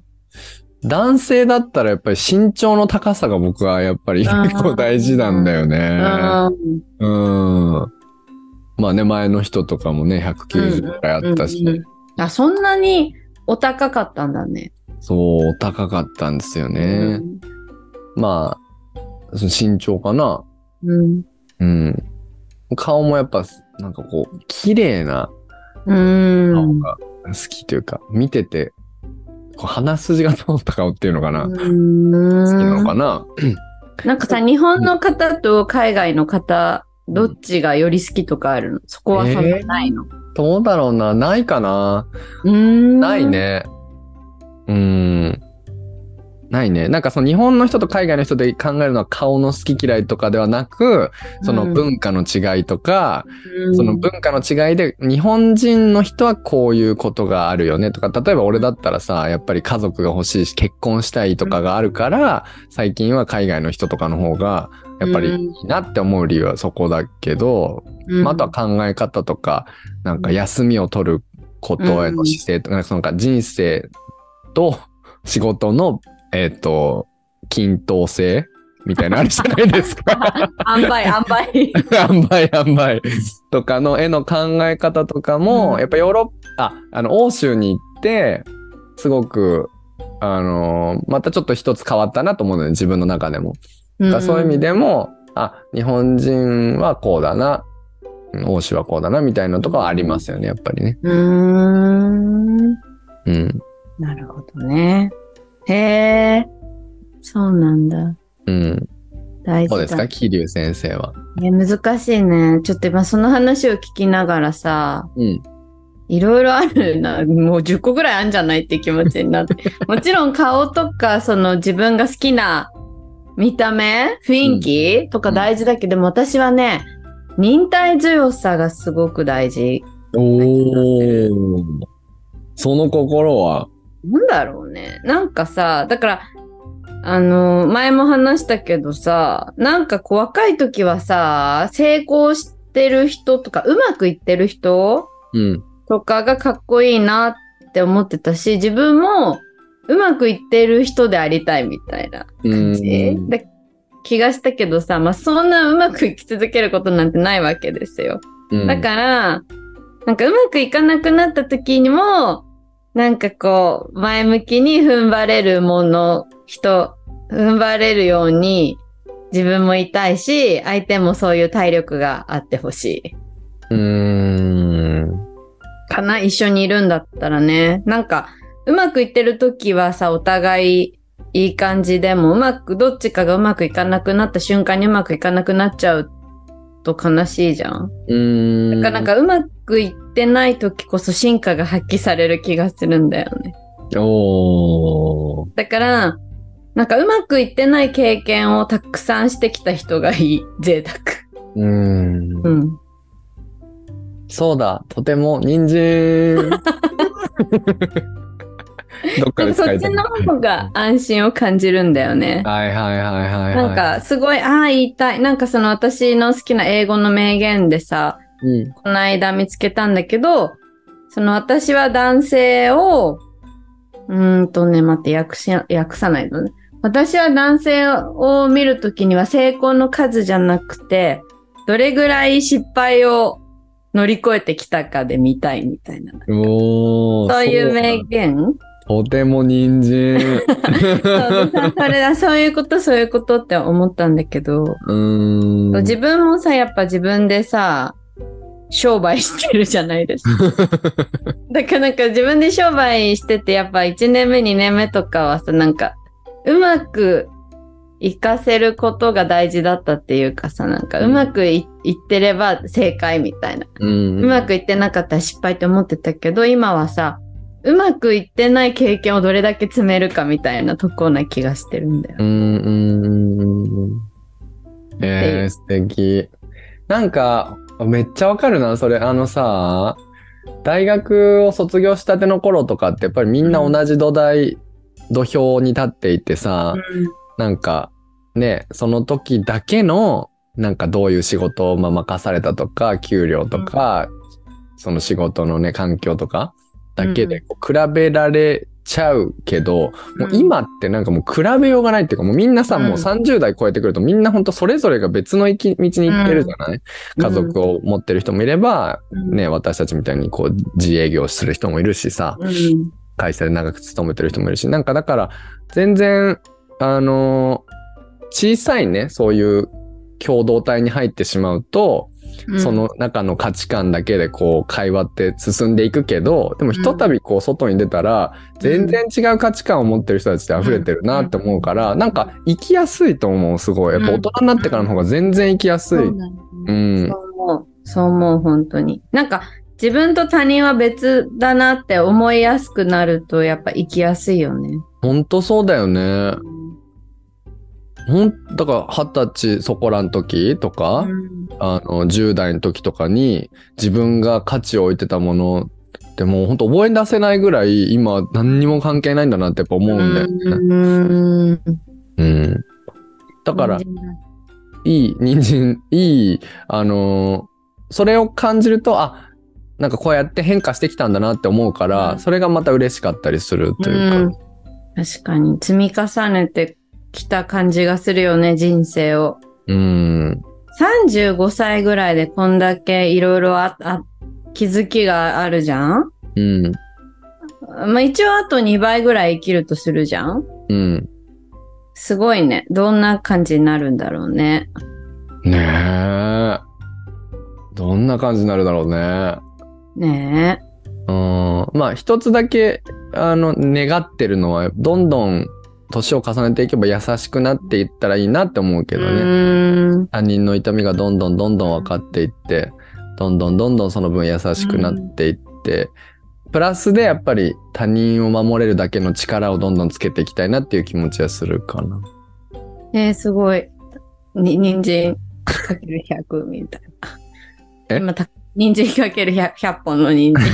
男性だったらやっぱり身長の高さが僕はやっぱり結構大事なんだよね。うん。まあね、前の人とかもね、190くらいあったし、うんうんうん。あ、そんなにお高かったんだね。そう、お高かったんですよね。うん、まあ、その身長かな。うん。うん。顔もやっぱ、なんかこう、綺麗な顔が好きというか、見てて、こう鼻筋が通った顔っていうのかな、好きなのかな。なんかさ、日本の方と海外の方、どっちがより好きとかあるの？そこはさ、ないの？どうだろうな、ないかな。ないね。ないね。なんかその日本の人と海外の人で考えるのは顔の好き嫌いとかではなく、その文化の違いとか、その文化の違いで日本人の人はこういうことがあるよねとか、例えば俺だったらさ、やっぱり家族が欲しいし結婚したいとかがあるから、最近は海外の人とかの方がやっぱりいいなって思う理由はそこだけど、あとは考え方とか、なんか休みを取ることへの姿勢とか、なんか人生と仕事の均等性みたいなのあるじゃないですか。あんばいとかの絵の考え方とかも、やっぱヨーロッパ、欧州に行って、すごく、またちょっと一つ変わったなと思うのよ、自分の中でも。だからそういう意味でも、あ、日本人はこうだな、欧州はこうだな、みたいなとかはありますよね、やっぱりね。なるほどね。へえ、そうなんだ。うん。大事だ。そうですか、桐生先生は。難しいね。ちょっと今その話を聞きながらさ、いろいろあるな、もう10個ぐらいあるんじゃないって気持ちになって。もちろん顔とか、その自分が好きな見た目、雰囲気とか大事だけど、でも私はね、忍耐強さがすごく大事。その心はなんだろうね。なんかさ、だから、前も話したけどさ、なんかこう若い時はさ、成功してる人とか、うまくいってる人とかがかっこいいなって思ってたし、自分もうまくいってる人でありたいみたいな感じで気がしたけどさ、まあそんなうまくいき続けることなんてないわけですよ。だから、なんかうまくいかなくなった時にも、なんかこう、前向きに踏ん張れるもの、踏ん張れるように自分もいたいし、相手もそういう体力があってほしい。かな、一緒にいるんだったらね。なんか、うまくいってる時はさ、お互いいい感じでも、どっちかがうまくいかなくなった瞬間にうまくいかなくなっちゃうと悲しいじゃん。だからなんかうまくいってない時こそ進化が発揮される気がするんだよね。だからなんかうまくいってない経験をたくさんしてきた人がいい、贅沢。そうだ、とても人参。どっかで使いたい。そっちの方が安心を感じるんだよね。はいはいはいはい。なんかすごい、ああ言いたい。なんかその私の好きな英語の名言でさ、うん、この間見つけたんだけど、その私は男性を、待って、訳さないのね。私は男性を見るときには成功の数じゃなくて、どれぐらい失敗を乗り越えてきたかで見たいみたいな。そういう名言？とても人参。そういうことって思ったんだけど。自分もさ、やっぱ自分でさ、商売してるじゃないですか。だからなんか自分で商売してて、やっぱ1年目、2年目とかはさ、なんか、うまく活かせることが大事だったっていうかさ、なんかうまくいってれば正解みたいな、うまくいってなかったら失敗って思ってたけど、今はさ、うまくいってない経験をどれだけ詰めるかみたいなとこな気がしてるんだよ。素敵。なんかめっちゃわかるな、それ。あのさ、大学を卒業したての頃とかってやっぱりみんな同じ土俵に立っていてさ、なんかね、その時だけのなんかどういう仕事を任されたとか、給料とか、その仕事のね、環境とかだけでこう比べられちゃうけど、もう今ってなんかもう比べようがないっていうか、もうみんなさ、もう30代超えてくるとみんなほんとそれぞれが別の道に行ってるじゃない？家族を持ってる人もいればね、私たちみたいにこう自営業する人もいるしさ、会社で長く勤めてる人もいるし、なんかだから全然小さいね、そういう共同体に入ってしまうと、その中の価値観だけでこう会話って進んでいくけど、でもひとたびこう外に出たら全然違う価値観を持ってる人たちって溢れてるなって思うから、なんか生きやすいと思う。すごいやっぱ大人になってからの方が全然生きやすい。そう思う。本当になんか自分と他人は別だなって思いやすくなると、やっぱ生きやすいよね。ほんとそうだよね。だから20歳そこらの時とか、10代の時とかに自分が価値を置いてたものでもほんと覚え出せないぐらい、今何にも関係ないんだなってやっぱ思うんだよね。だからいいそれを感じると、あ、なんかこうやって変化してきたんだなって思うから、それがまた嬉しかったりするというか、確かに積み重ねてきた感じがするよね、人生を。35歳ぐらいでこんだけいろいろ気づきがあるじゃん。まあ一応あと2倍ぐらい生きるとするじゃん。すごいね。どんな感じになるんだろうね。ねえ。どんな感じになるだろうね。ねえ。まあ一つだけ願ってるのは、どんどん年を重ねていけば優しくなっていったらいいなって思うけどね。他人の痛みがどんどんどんどん分かっていって、どんどんどんどんその分優しくなっていって、プラスでやっぱり他人を守れるだけの力をどんどんつけていきたいなっていう気持ちはするかな。すごい。人参かける100みたいな。また人参かける 100本の人参。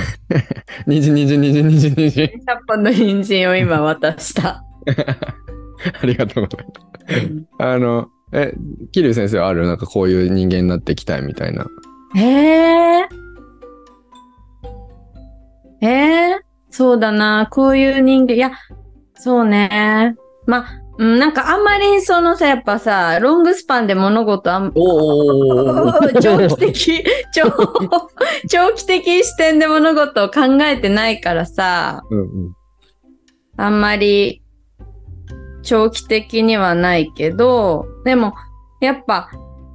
人参。100本の人参を今渡した。ありがとうございます。桐生先生はある？なんかこういう人間になっていきたいみたいな。そうだな。こういう人間、いや、そうね。まあ、なんかあんまりそのさ、やっぱさ、ロングスパンで物事長期的視点で物事を考えてないからさ、あんまり長期的にはないけど、でもやっぱ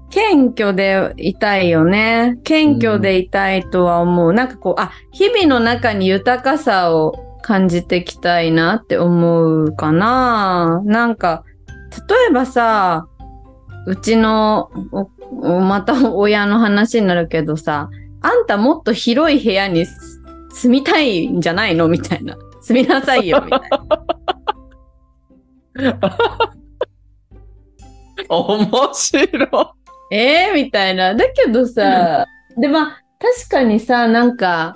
謙虚でいたいよね。謙虚でいたいとは思う。なんかこう、日々の中に豊かさを感じてきたいなって思うかな。なんか例えばさ、うちのまた親の話になるけどさ、あんたもっと広い部屋に住みたいんじゃないのみたいな、住みなさいよみたいな。面白い。みたいな。だけどさ、で、まあ確かにさ、なんか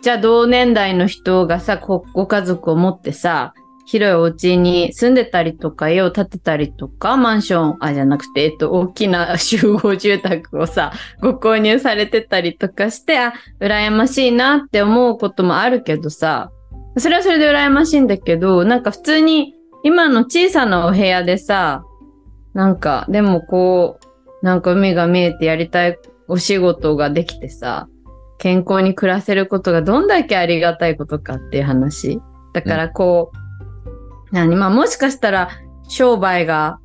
じゃあ同年代の人がさ、ご家族を持ってさ、広いお家に住んでたりとか、家を建てたりとか、マンション、じゃなくて、大きな集合住宅をさ、ご購入されてたりとかして、羨ましいなって思うこともあるけどさ、それはそれで羨ましいんだけど、なんか普通に、今の小さなお部屋でさ、なんか、でもこう、なんか海が見えてやりたいお仕事ができてさ、健康に暮らせることがどんだけありがたいことかっていう話。だからこう、まあもしかしたら商売が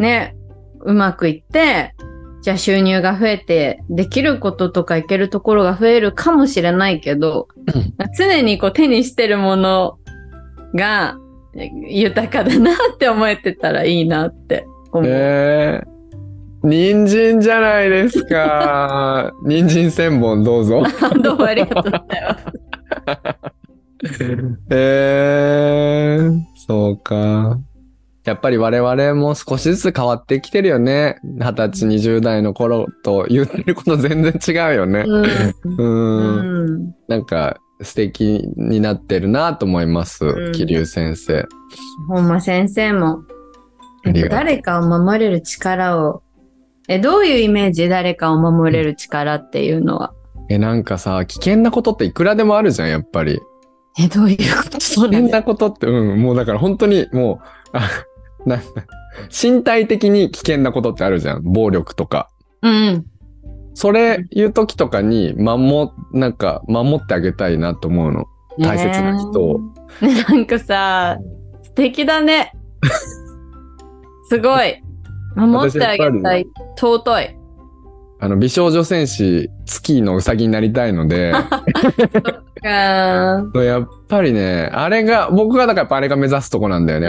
ね、うまくいって、じゃあ収入が増えて、できることとかいけるところが増えるかもしれないけど、常にこう手にしてるものが豊かだなって思えてたらいいなって思う。人参じゃないですか。人参1000本どうぞ。どうもありがとうございます。そうか。やっぱり我々も少しずつ変わってきてるよね。20歳、20代の頃と言ってること全然違うよね。なんか素敵になってるなと思います。桐生先生。本間先生も。誰かを守れる力を。どういうイメージ？誰かを守れる力っていうのは。なんかさ、危険なことっていくらでもあるじゃん、やっぱり。どういうこと？そんなことって、もうだから本当にもう、身体的に危険なことってあるじゃん、暴力とか。それいう時とかに、なんか守ってあげたいなと思うの。大切な人を。なんかさ、素敵だね。すごい。守ってあげたい。尊い。美少女戦士、スキーのウサギになりたいので。やっぱりね、僕がだからやっぱあれが目指すとこなんだよね。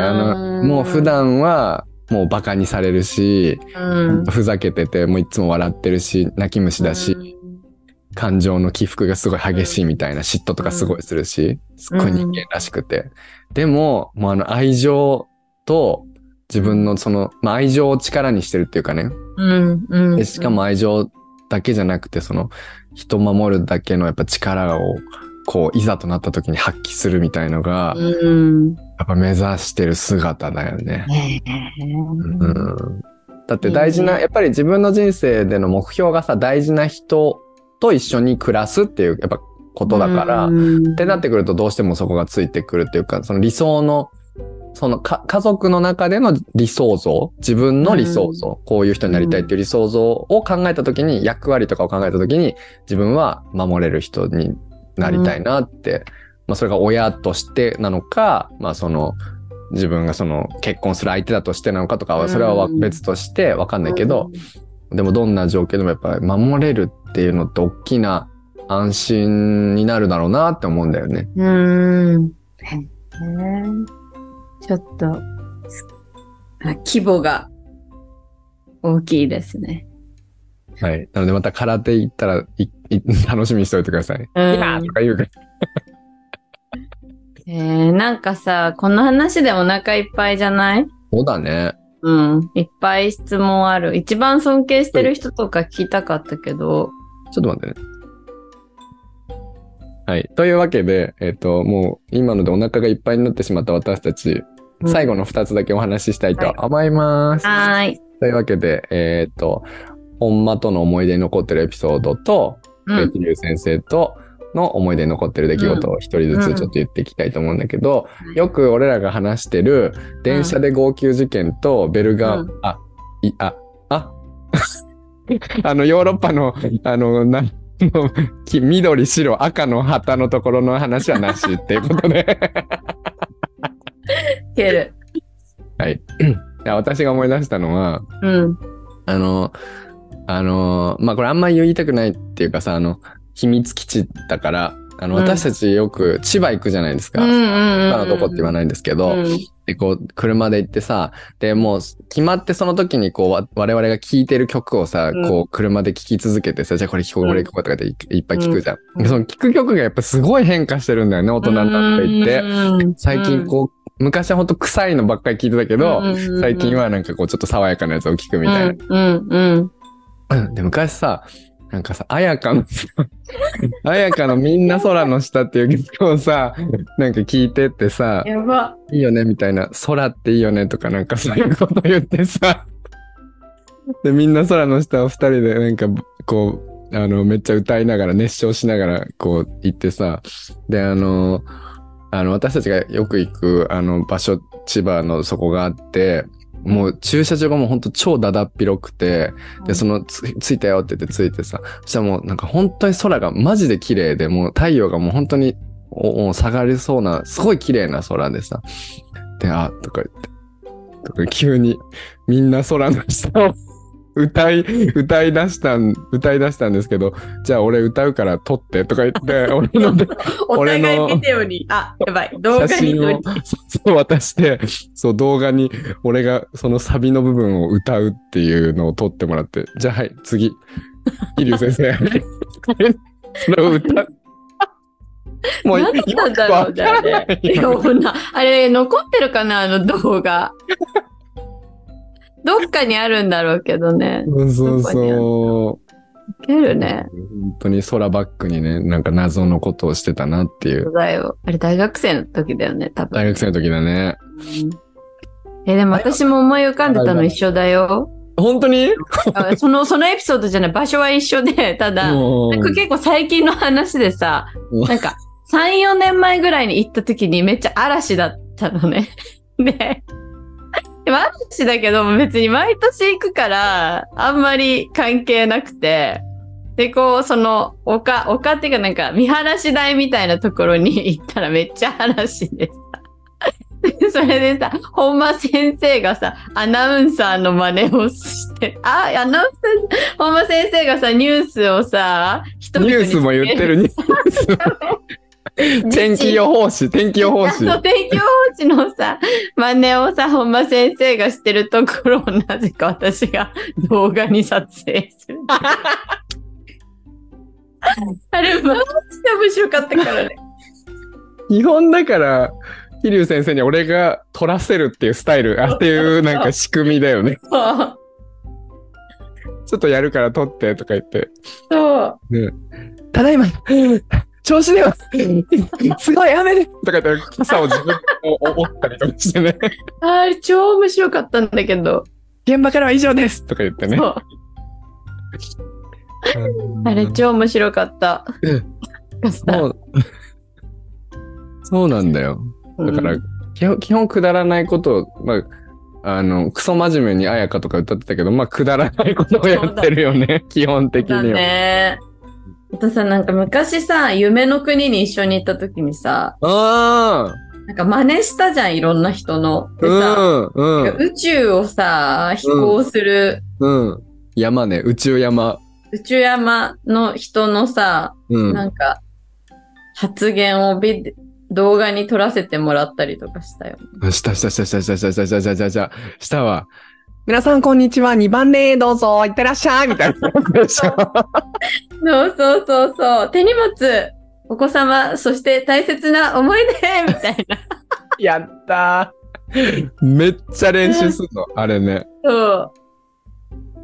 もう普段は、もうバカにされるし、ふざけてて、もういつも笑ってるし、泣き虫だし、感情の起伏がすごい激しいみたいな、嫉妬とかすごいするし、すっごい人間らしくて。でも、もう愛情と、自分の愛情を力にしてるっていうかね。でしかも愛情だけじゃなくて、人を守るだけのやっぱ力を、いざとなった時に発揮するみたいのが、やっぱ目指してる姿だよね。だって大事な、やっぱり自分の人生での目標がさ、大事な人と一緒に暮らすっていう、やっぱことだから、ってなってくるとどうしてもそこがついてくるっていうか、理想の、家族の中での理想像、自分の理想像、こういう人になりたいっていう理想像を考えたときに、役割とかを考えたときに、自分は守れる人になりたいなって、それが親としてなのか、自分が結婚する相手だとしてなのかとかは、それは別としてわかんないけど、でもどんな状況でもやっぱり守れるっていうのって大きな安心になるだろうなって思うんだよね。ちょっと、規模が大きいですね。はい。なのでまた空手行ったら楽しみにしておいてください。今とか言うから。なんかさ、この話でお腹いっぱいじゃない？そうだね。いっぱい質問ある。一番尊敬してる人とか聞きたかったけど。ちょっと待ってね。はい。というわけで、もう今のでお腹がいっぱいになってしまった私たち、最後の2つだけお話ししたいと思います。はい。というわけで、本間との思い出に残ってるエピソードと、桐生先生との思い出に残ってる出来事を1人ずつちょっと言っていきたいと思うんだけど、よく俺らが話してる、電車で号泣事件と、ベルガー、ヨーロッパの、緑白赤の旗のところの話はなしっていうことでいける。はい。私が思い出したのは、まあこれあんまり言いたくないっていうかさ、秘密基地だから、私たちよく千葉行くじゃないですか。今のどこって言わないんですけど、でこう車で行ってさ、でもう決まってその時に我々が聴いてる曲をさ、車で聴き続けてさ、じゃあこれ聴こう、これ聴こうとかっていっぱい聴くじゃん。その聴く曲がやっぱすごい変化してるんだよね、大人になっていって。最近昔はほんと臭いのばっかり聴いてたけど、最近はなんかちょっと爽やかなやつを聴くみたいな。で昔さ、なんかさ、あやかのみんな空の下っていう曲をさ、なんか聞いてってさ、やばいいよねみたいな、空っていいよねとかなんかそういうこと言ってさ、でみんな空の下を二人でなんかこうめっちゃ歌いながら熱唱しながらこう行ってさ、で私たちがよく行く場所、千葉のそこがあって、もう駐車場がもうほんと超だだっ広くて、でその着いたよって言って着いてさ、そしたらもうなんか本当に空がマジで綺麗で、もう太陽がもう本当に下がりそうなすごい綺麗な空でさ、であとか言ってとか急にみんな空の下を歌い出したんですけど、じゃあ俺歌うから撮ってとか言って俺のビデオにやばい動画にそう渡して、そう動画に俺がそのサビの部分を歌うっていうのを撮ってもらって、じゃあはい次桐生先生それを歌ってもう何だったんだろうじゃあねあれ残ってるかな、動画どっかにあるんだろうけどね。そうそう。いけるね。本当に空バックにね、なんか謎のことをしてたなっていう。そうだよ。あれ大学生の時だよね、多分。大学生の時だね。うん、でも私も思い浮かんでたの一緒だよ。本当にそのエピソードじゃない、場所は一緒で、ただ、なんか結構最近の話でさ、なんか3、4年前ぐらいに行った時にめっちゃ嵐だったのね。で嵐だけど別に毎年行くからあんまり関係なくて、でこうその丘っていうかなんか見晴らし台みたいなところに行ったらめっちゃ嵐でさそれでさ本間先生がさアナウンサーの真似をして本間先生がさニュースをさ人々にニュースも言ってるニュース天気予報士天気予報士のさ真似をさ本間先生がしてるところをなぜか私が動画に撮影するあれマジで面白かったからね日本だから桐生先生に俺が撮らせるっていうスタイルっていうなんか仕組みだよねちょっとやるから撮ってとか言って、そう、ね、ただいま調子ではすごい雨でとか言って傘を自分を折ったりとかしてねあれ超面白かったんだけど、現場からは以上ですとか言ってね、そうあれ超面白かった、うん、そうなんだよ、だから、うん、基本くだらないことを、まあ、クソ真面目にあやかとか歌ってたけど、まあくだらないことをやってるよね基本的にはね。あとさ、なんか昔さ、夢の国に一緒に行った時にさ、なんか真似したじゃん、いろんな人の。でさ、宇宙をさ、飛行する。山ね、宇宙山の人のさ、なんか、発言を動画に撮らせてもらったりとかしたよ。したわ。皆さんこんにちは、2番でどうぞいってらっしゃいみたいなそう手荷物、お子様、そして大切な思い出みたいなやっためっちゃ練習するのあれね。そう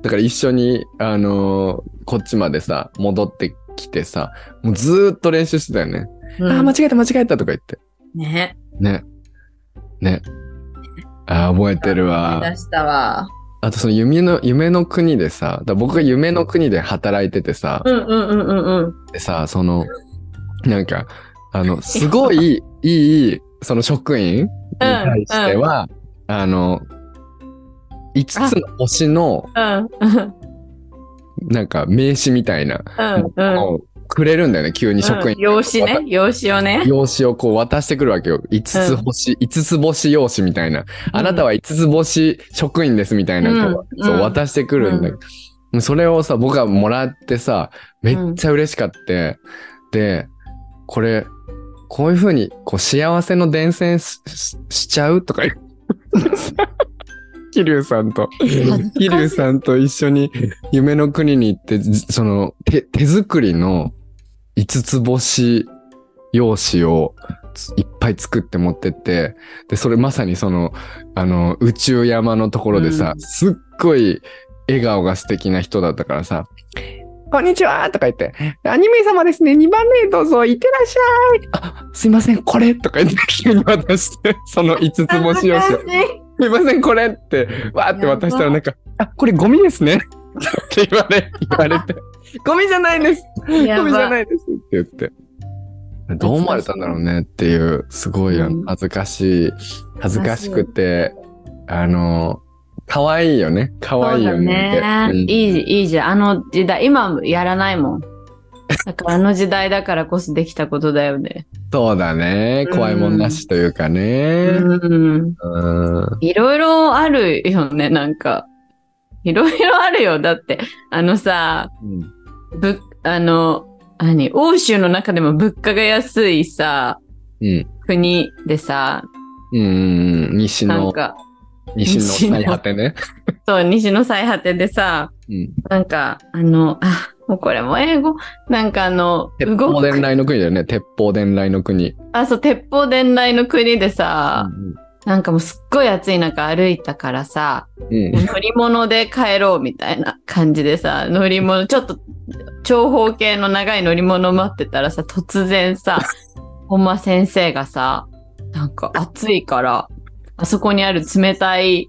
だから一緒にこっちまでさ戻ってきてさ、もうずーっと練習してたよね、うん、間違えたとか言ってね覚えてるわ。思い出したわ。あとその夢の国でさ、だ僕が夢の国で働いててさ、でさ、そのなんかすごいいいその職員に対しては、5つの星のなんか名刺みたいなのをくれるんだよね、急に職員。用紙をこう渡してくるわけよ。5つ星用紙みたいな。あなたは5つ星職員ですみたいなこう、そう渡してくるんだけど、それをさ、僕がもらってさ、めっちゃ嬉しかった。で、こういう風に、こう、幸せの伝染 しちゃうとか言う。桐生さんと一緒に夢の国に行って、その手作りの5つ星用紙をいっぱい作って持ってって、でそれまさにその宇宙山のところでさ、すっごい笑顔が素敵な人だったからさ、こんにちはとか言って、アニメ様ですね、2番目どうぞ、いってらっしゃい、あ、すいません、これとか言って急に渡して、その5つ星をしよう。すいません、これって、わーって渡したらなんか、あ、これゴミですねって言われて、ゴミじゃないです、ゴミじゃないですって言って。どう思われたんだろうねっていう、すごい恥ずかしくて、可愛いよね。可愛いよね。うん、いいじゃん。あの時代、今やらないもん。だからあの時代だからこそできたことだよね。そうだね。怖いもんなしというかね。いろいろあるよね、なんか。いろいろあるよ。だって、あのさ、欧州の中でも物価が安いさ、国でさ、西の最果てね。そう、西の最果てでさ、なんか、もうこれも英語、なんか鉄砲伝来の国だよね、鉄砲伝来の国。あ、そう、鉄砲伝来の国でさ、なんかもうすっごい暑い中歩いたからさ、乗り物で帰ろうみたいな感じでさ、乗り物、ちょっと長方形の長い乗り物待ってたらさ、突然さ、本間先生がさ、なんか暑いから、あそこにある冷たい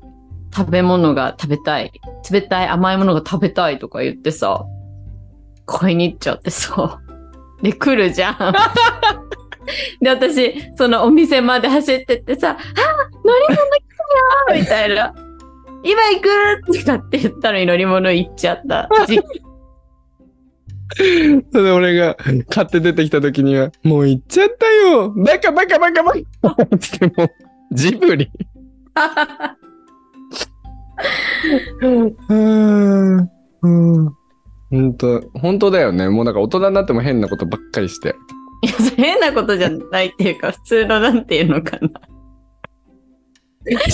食べ物が食べたい、冷たい甘いものが食べたいとか言ってさ、買いに行っちゃってさ、で来るじゃん。で、私、そのお店まで走ってってさ、あ、乗り物来たよみたいな。今行くとかって言ったのに乗り物行っちゃった。それ俺が買って出てきた時には、もう行っちゃったよバカってもう、ジブリ。ほんとだよね。もうなんか大人になっても変なことばっかりして。いや、変なことじゃないっていうか、普通のなんていうのかな。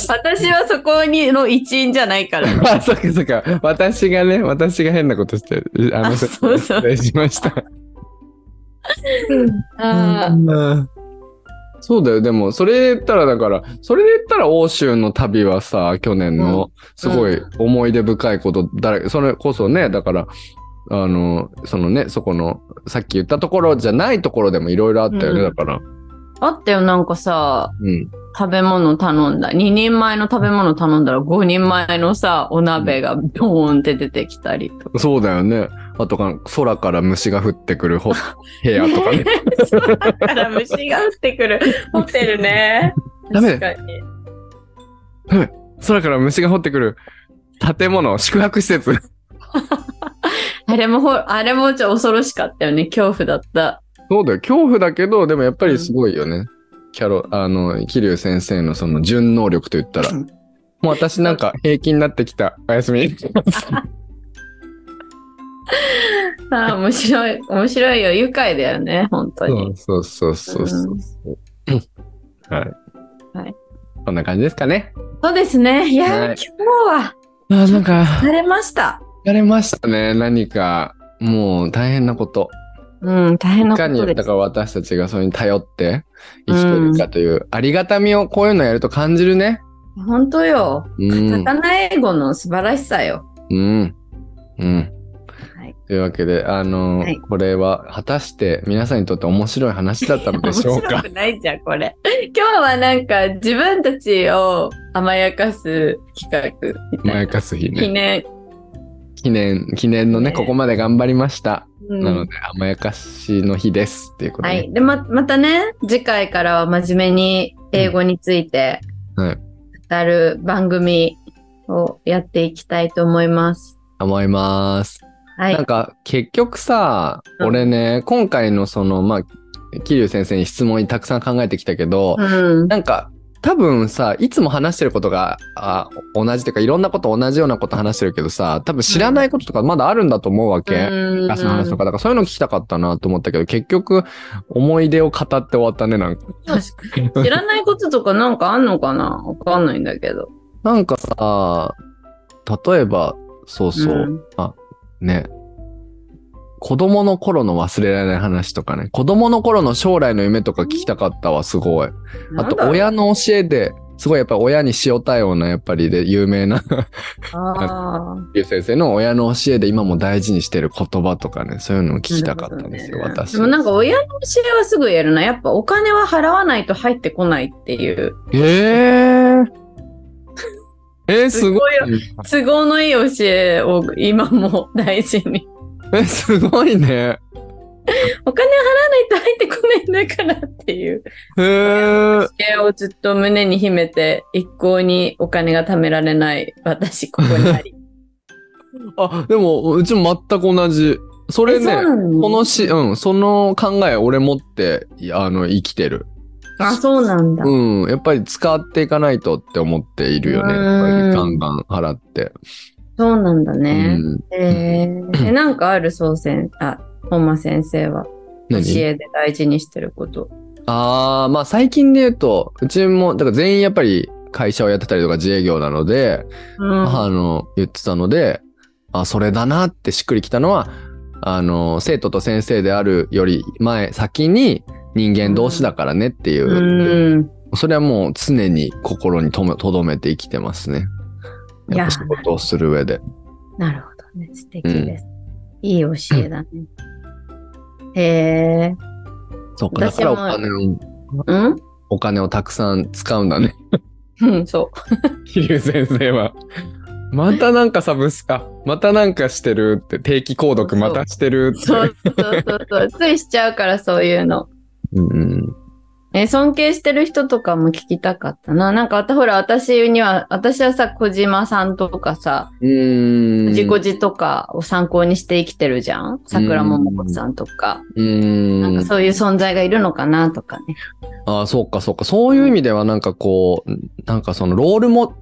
私はそこにの一員じゃないから、ね。あ、そっかそっか。私が変なことして、失礼しました。そうだよ。でも、それで言ったら欧州の旅はさ、去年のすごい思い出深いこと、それこそね、だから、そこの、さっき言ったところじゃないところでもいろいろあったよね、だから。あったよ、なんかさ、食べ物頼んだ。2人前の食べ物頼んだら5人前のさ、お鍋がドーンって出てきたりとか。そうだよね。あとか、空から虫が降ってくる部屋とかね。空から虫が降ってくるホテルね。確かに。空から虫が降ってくる建物、宿泊施設。あれもちょっと恐ろしかったよね。恐怖だった。そうだよ。恐怖だけど、でもやっぱりすごいよね。桐生先生のその純能力と言ったら。もう私なんか平気になってきた。おやすみ。ああ、面白いよ。愉快だよね。本当に。そう。はい。こんな感じですかね。そうですね。いや、今日は。あ、なんか。疲れましたね。何か、もう大変なこと。大変なことです。いかにだから私たちがそれに頼って生きてるかという、ありがたみをこういうのやると感じるね。本当よ。カタカナ英語の素晴らしさよ。というわけで、これは果たして皆さんにとって面白い話だったのでしょうか。面白くないじゃん、これ。今日はなんか自分たちを甘やかす企画。甘やかす日ね。記念のね、ここまで頑張りました。なので、甘やかしの日です。っていうことで。はい。で、またね、次回からは真面目に英語について語る番組をやっていきたいと思います。はい。なんか、結局さ、俺ね、今回のその、桐生先生に質問にたくさん考えてきたけど、なんか、多分さ、いつも話してることが同じというか、いろんなこと同じようなこと話してるけどさ、多分知らないこととかまだあるんだと思うわけ。明日の話とか。だからそういうの聞きたかったなと思ったけど、結局、思い出を語って終わったね、なんか。確かに。知らないこととかなんかあんのかなわかんないんだけど。なんかさ、例えば、子供の頃の忘れられない話とかね。子供の頃の将来の夢とか聞きたかったわ、すごい。あと、親の教えですごいやっぱり親に塩対応のやっぱりで有名な劉先生の親の教えで今も大事にしてる言葉とかね、そういうのを聞きたかったんですよ、私。でもなんか親の教えはすぐやるな。やっぱお金は払わないと入ってこないっていう。すごい都合のいい教えを今も大事に。すごいね。お金を払わないと入ってこないんだからっていう教えをずっと胸に秘めて、一向にお金が貯められない私、ここにあり。あ、でもうちも全く同じ。それね、その考え俺持って生きてる。あ、そうなんだ。うん、やっぱり使っていかないとって思っているよね。ガンガン払って。そうなんだね。なんかある本間先生は教えで大事にしてること。ああ、まあ最近で言うと、うちもだから全員やっぱり会社をやってたりとか自営業なので、言ってたので、あ、それだなってしっくりきたのは、生徒と先生であるより先に人間同士だからねっていう、それはもう常に心に留めて生きてますね。やっぱ仕事をする上で。なるほどね、素敵です。いい教えだね。へえ。そうか、だからお金をたくさん使うんだね。うん、そう。桐生先生は、またなんかサブスカ、またなんかしてるって、定期購読またしてるって。そう。ついしちゃうから、そういうの。尊敬してる人とかも聞きたかったな。なんか、ほら、私はさ、小島さんとかさ、藤子寺とかを参考にして生きてるじゃん？桜桃子さんとか。なんかそういう存在がいるのかなとかね。ああ、そうか。そういう意味では、なんかこう、なんかそのロールも、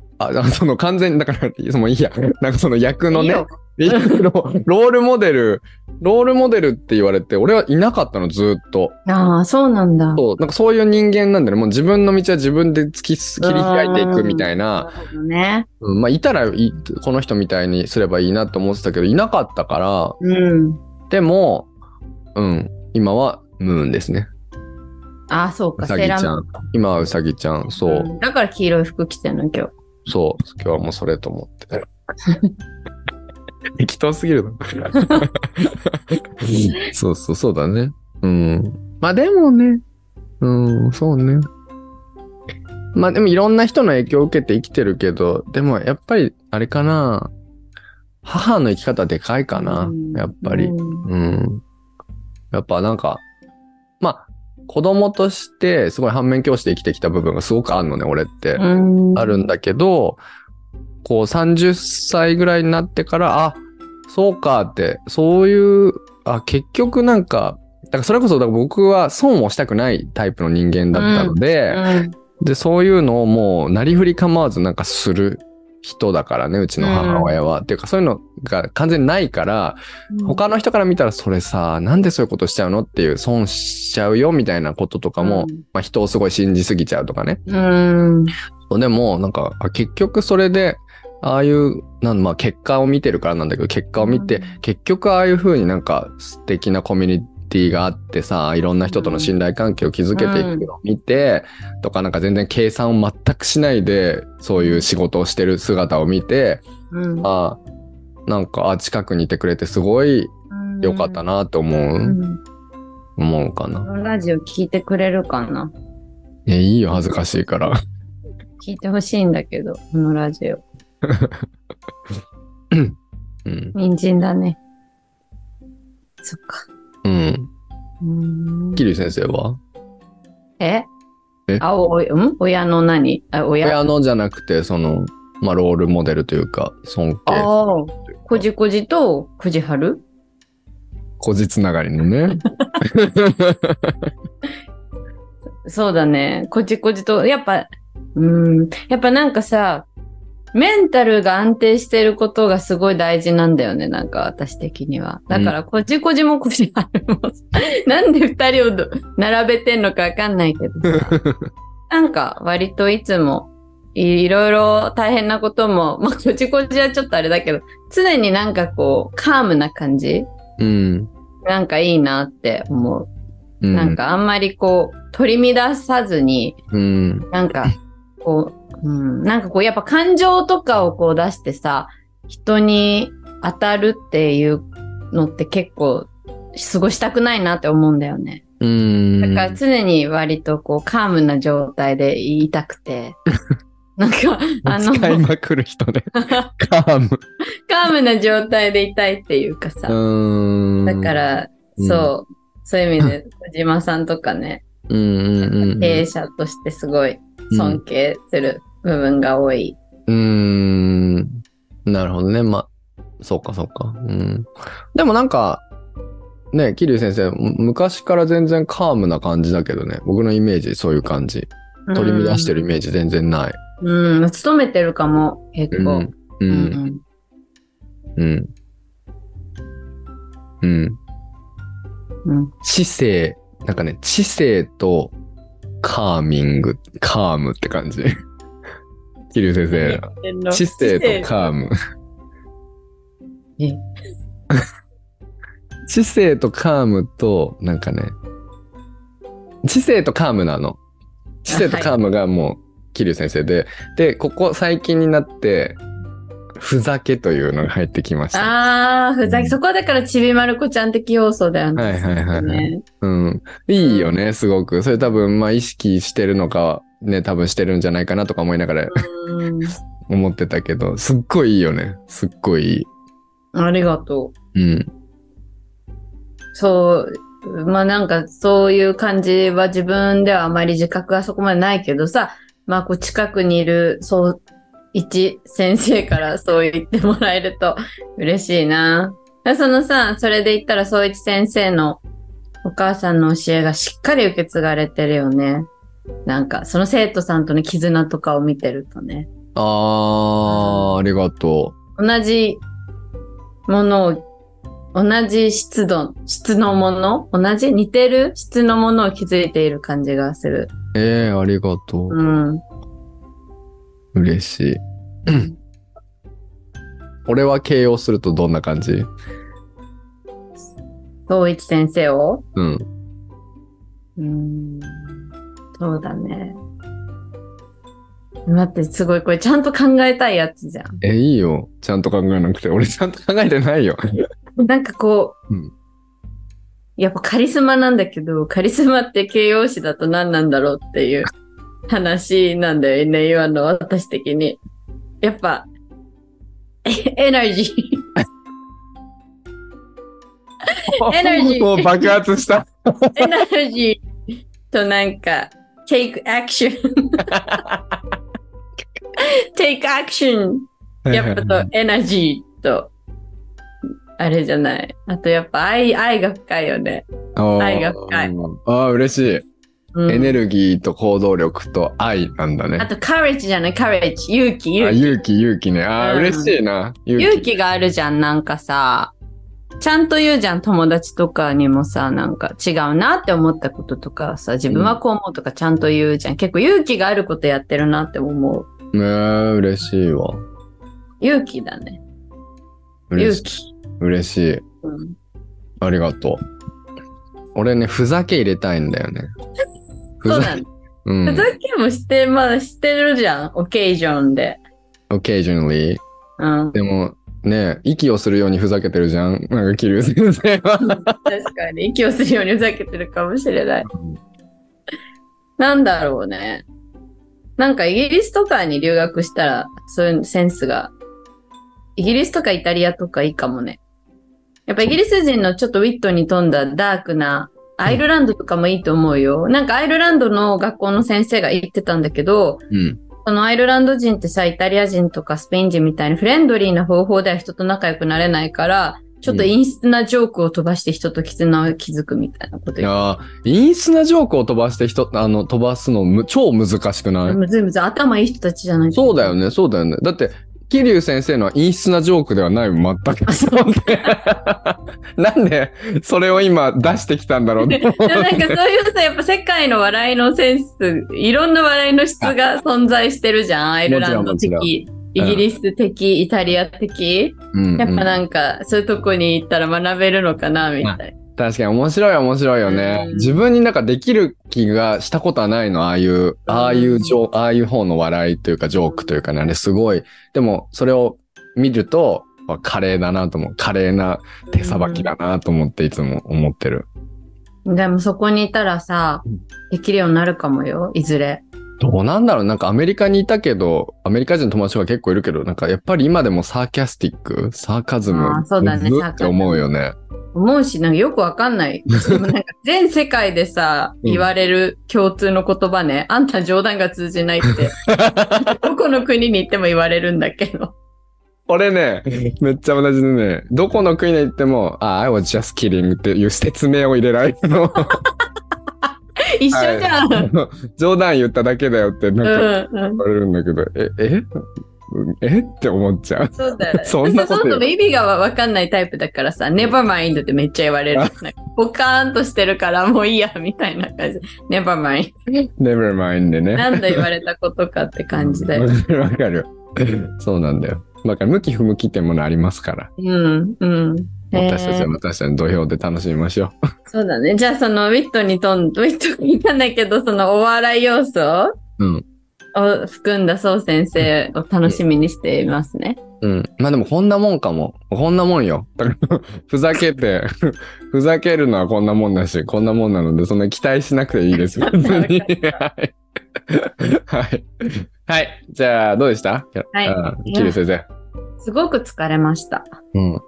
完全に、だから、もういいや。なんかその役のね、ロールモデルって言われて、俺はいなかったの、ずっと。ああ、そうなんだ。そう、なんかそういう人間なんだね。もう自分の道は自分で切り開いていくみたいな。なるほどね。まあ、いたらこの人みたいにすればいいなと思ってたけど、いなかったから。でも、今はムーンですね。ああ、そうか、うさぎちゃん。今はうさぎちゃん、そう。だから黄色い服着てんの、今日。そう、今日はもうそれと思って。適当すぎるのそうだね。まあでもね、そうね。まあでもいろんな人の影響を受けて生きてるけど、でもやっぱりあれかな、母の生き方でかいかな、やっぱり。やっぱなんか、まあ子供としてすごい反面教師で生きてきた部分がすごくあるのね、俺って。あるんだけど、こう30歳ぐらいになってから、あ、そうかって、そういう、あ、結局なんか、だからそれこそだから僕は損をしたくないタイプの人間だったので、でそういうのをもうなりふり構わずなんかする人だからね、うちの母親は、っていうかそういうのが完全にないから、他の人から見たらそれさ、なんでそういうことしちゃうのっていう、損しちゃうよみたいなこととかも、まあ、人をすごい信じすぎちゃうとかね。でもなんか結局それでああいうまあ結果を見てるからなんだけど、結果を見て、結局ああいう風になんか素敵なコミュニティがあってさ、いろんな人との信頼関係を築けていくのを見て、とかなんか全然計算を全くしないでそういう仕事をしてる姿を見て、あ、なんか近くにいてくれてすごい良かったなと思うかな。ラジオ聞いてくれるかな。いいよ、恥ずかしいから。聞いてほしいんだけど、このラジオ。人参だね。そっか。桐生先生は？親の何？親のじゃなくて、その、まあ、ロールモデルというか、尊敬。ああ、こじこじとこじはる？こじつながりのね。そうだね。こじこじと、やっぱなんかさ、メンタルが安定してることがすごい大事なんだよね、なんか私的には。だからこじこじもこじはるもなんで二人を並べてんのかわかんないけどさ、なんか割といつもいろいろ大変なことも、まあ、こじこじはちょっとあれだけど、常になんかこうカームな感じ、なんかいいなって思う。なんかあんまりこう取り乱さずに、なんかこううん、なんかこうやっぱ感情とかをこう出してさ、人に当たるっていうのって結構過ごしたくないなって思うんだよね。だから常に割とこうカームな状態でいたくてなんか使いまくる人でカームな状態でいたいっていうかさ、だからそう、そういう意味で小島さんとかね、経営者としてすごい尊敬する部分が多い。なるほどね。まあそうかそうか、うん、でもなんかね、桐生先生昔から全然カームな感じだけどね、僕のイメージそういう感じ、取り乱してるイメージ全然ない。勤めてるかも結構。うんうんうんうん、知性、なんかね、知性とカーミング、カームって感じ。桐生先生、知性とカーム。知性とカームと、なんかね、知性とカームなの。知性とカームがもう桐生先生で、はい、で、ここ最近になって、ふざけというのが入ってきました。ああ、ふざけ、そこはだからちびまる子ちゃん的要素だよね。はいはいはい、はい。うん。いいよね、すごく。それ多分、まあ意識してるのか、ね、多分してるんじゃないかなとか思いながら思ってたけど、すっごいいいよね。すっごいいい。ありがとう。うん。そう、まあなんかそういう感じは自分ではあまり自覚はそこまでないけどさ、まあこう近くにいる、そう、一先生からそう言ってもらえると嬉しいな。そのさ、それで言ったらそういち先生のお母さんの教えがしっかり受け継がれてるよね。なんかその生徒さんとの絆とかを見てるとね。あー、ありがとう。同じものを、同じ質のもの、同じ似てる質のものを築いている感じがする。ありがとう。うん。嬉しい。俺は形容するとどんな感じ？宗一先生を？うん。そうだね。待って、すごいこれちゃんと考えたいやつじゃん。いいよ。ちゃんと考えなくて、俺ちゃんと考えてないよ。なんかこう、やっぱカリスマなんだけど、カリスマって形容詞だと何なんだろうっていう。話なんだよね、今の私的に。やっぱ、エナジー。エナジー。もう爆発した。エナジーとなんか、take action 。take action。やっぱとエナジーと、あれじゃない。あとやっぱ愛が深いよね。愛が深い。ああ、嬉しい。エネルギーと行動力と愛なんだね。あとカレッジじゃない、カレッジ、勇気ね。ああ、嬉しいな。勇気があるじゃん。なんかさ、ちゃんと言うじゃん、友達とかにもさ、なんか違うなって思ったこととかさ、自分はこう思うとかちゃんと言うじゃん。結構勇気があることやってるなって思う。嬉しいわ。勇気だね。勇気。嬉しい。ありがとう。俺ね、ふざけ入れたいんだよね。そうなんだ。ふざけもして、まあしてるじゃん。オケージョンで。occasionally。でもね、息をするようにふざけてるじゃん。なんか桐生先生は。確かに、息をするようにふざけてるかもしれない。なんだろうね。なんかイギリスとかに留学したら、そういうセンスが。イギリスとかイタリアとかいいかもね。やっぱイギリス人のちょっとウィットに富んだダークな、アイルランドとかもいいと思うよ。なんかアイルランドの学校の先生が言ってたんだけど、そのアイルランド人ってさ、イタリア人とかスペイン人みたいにフレンドリーな方法では人と仲良くなれないから、ちょっと陰湿なジョークを飛ばして人と絆を築くみたいなこと言う。陰湿なジョークを飛ばして人、飛ばすの超難しくない？むずい。頭いい人たちじゃない。そうだよね。だって、桐生先生のは陰湿なジョークではないもん、全く。なんで、それを今出してきたんだろうって。なんかそういうさ、やっぱ世界の笑いのセンス、いろんな笑いの質が存在してるじゃん。アイルランド的、イギリス的、イタリア的。やっぱなんか、そういうとこに行ったら学べるのかな、みたいな。確かに面白いよね。自分になんかできる気がしたことはないの。ああいう方の笑いというかジョークというかね、すごい。でもそれを見ると華麗だなと思う。華麗な手さばきだなと思っていつも思ってる。でもそこにいたらさ、できるようになるかもよ、いずれ。どうなんだろう。なんかアメリカにいたけど、アメリカ人の友達が結構いるけど、なんかやっぱり今でもサーキャスティック、サーカズム、そうだね、って思うよね。思うし、なんかよくわかんない。なんか全世界でさ、言われる共通の言葉ね、あんた冗談が通じないって。どこの国に行っても言われるんだけど。俺ね、めっちゃ同じでね、どこの国に行っても、I was just kidding っていう説明を入れられるの。一緒じゃん、はい、冗談言っただけだよってなんか言われるんだけど、えって思っちゃう。そうだよね。そんなこと意味が分かんないタイプだからさ、never mind ってめっちゃ言われる。ポカーンとしてるからもういいやみたいな感じ。never mind。never mind でね。なんで言われたことかって感じだよ。わかる。そうなんだよ。だから向き不向きってものありますから。うんうん。私たちは私たちの土俵で楽しみましょう。そうだね。じゃあそのウィットにいかないけど、そのお笑い要素を含んだそう先生を楽しみにしていますね。うん。まあでもこんなもんかも。こんなもんよ。ふざけるのはこんなもんだし、こんなもんなので、そんな期待しなくていいです。別に。はい。はい。はい。じゃあどうでした？はい。桐生先生。すごく疲れました。うん。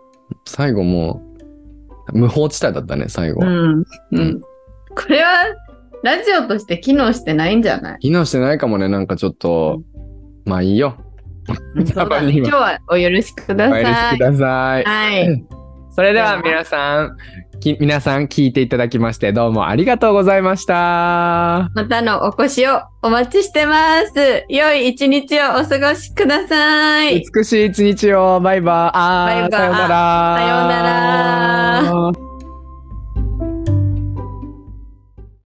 最後もう無法地帯だったね最後。うんうん。これはラジオとして機能してないんじゃない？機能してないかもね。なんかちょっと、うん、まあいいよ。そうだね、今日はお許しください。お許しください。はい。それでは皆さん聞いていただきましてどうもありがとうございました。またのお越しをお待ちしてます。良い一日をお過ごしください。美しい一日を。バイバイ。さようなら。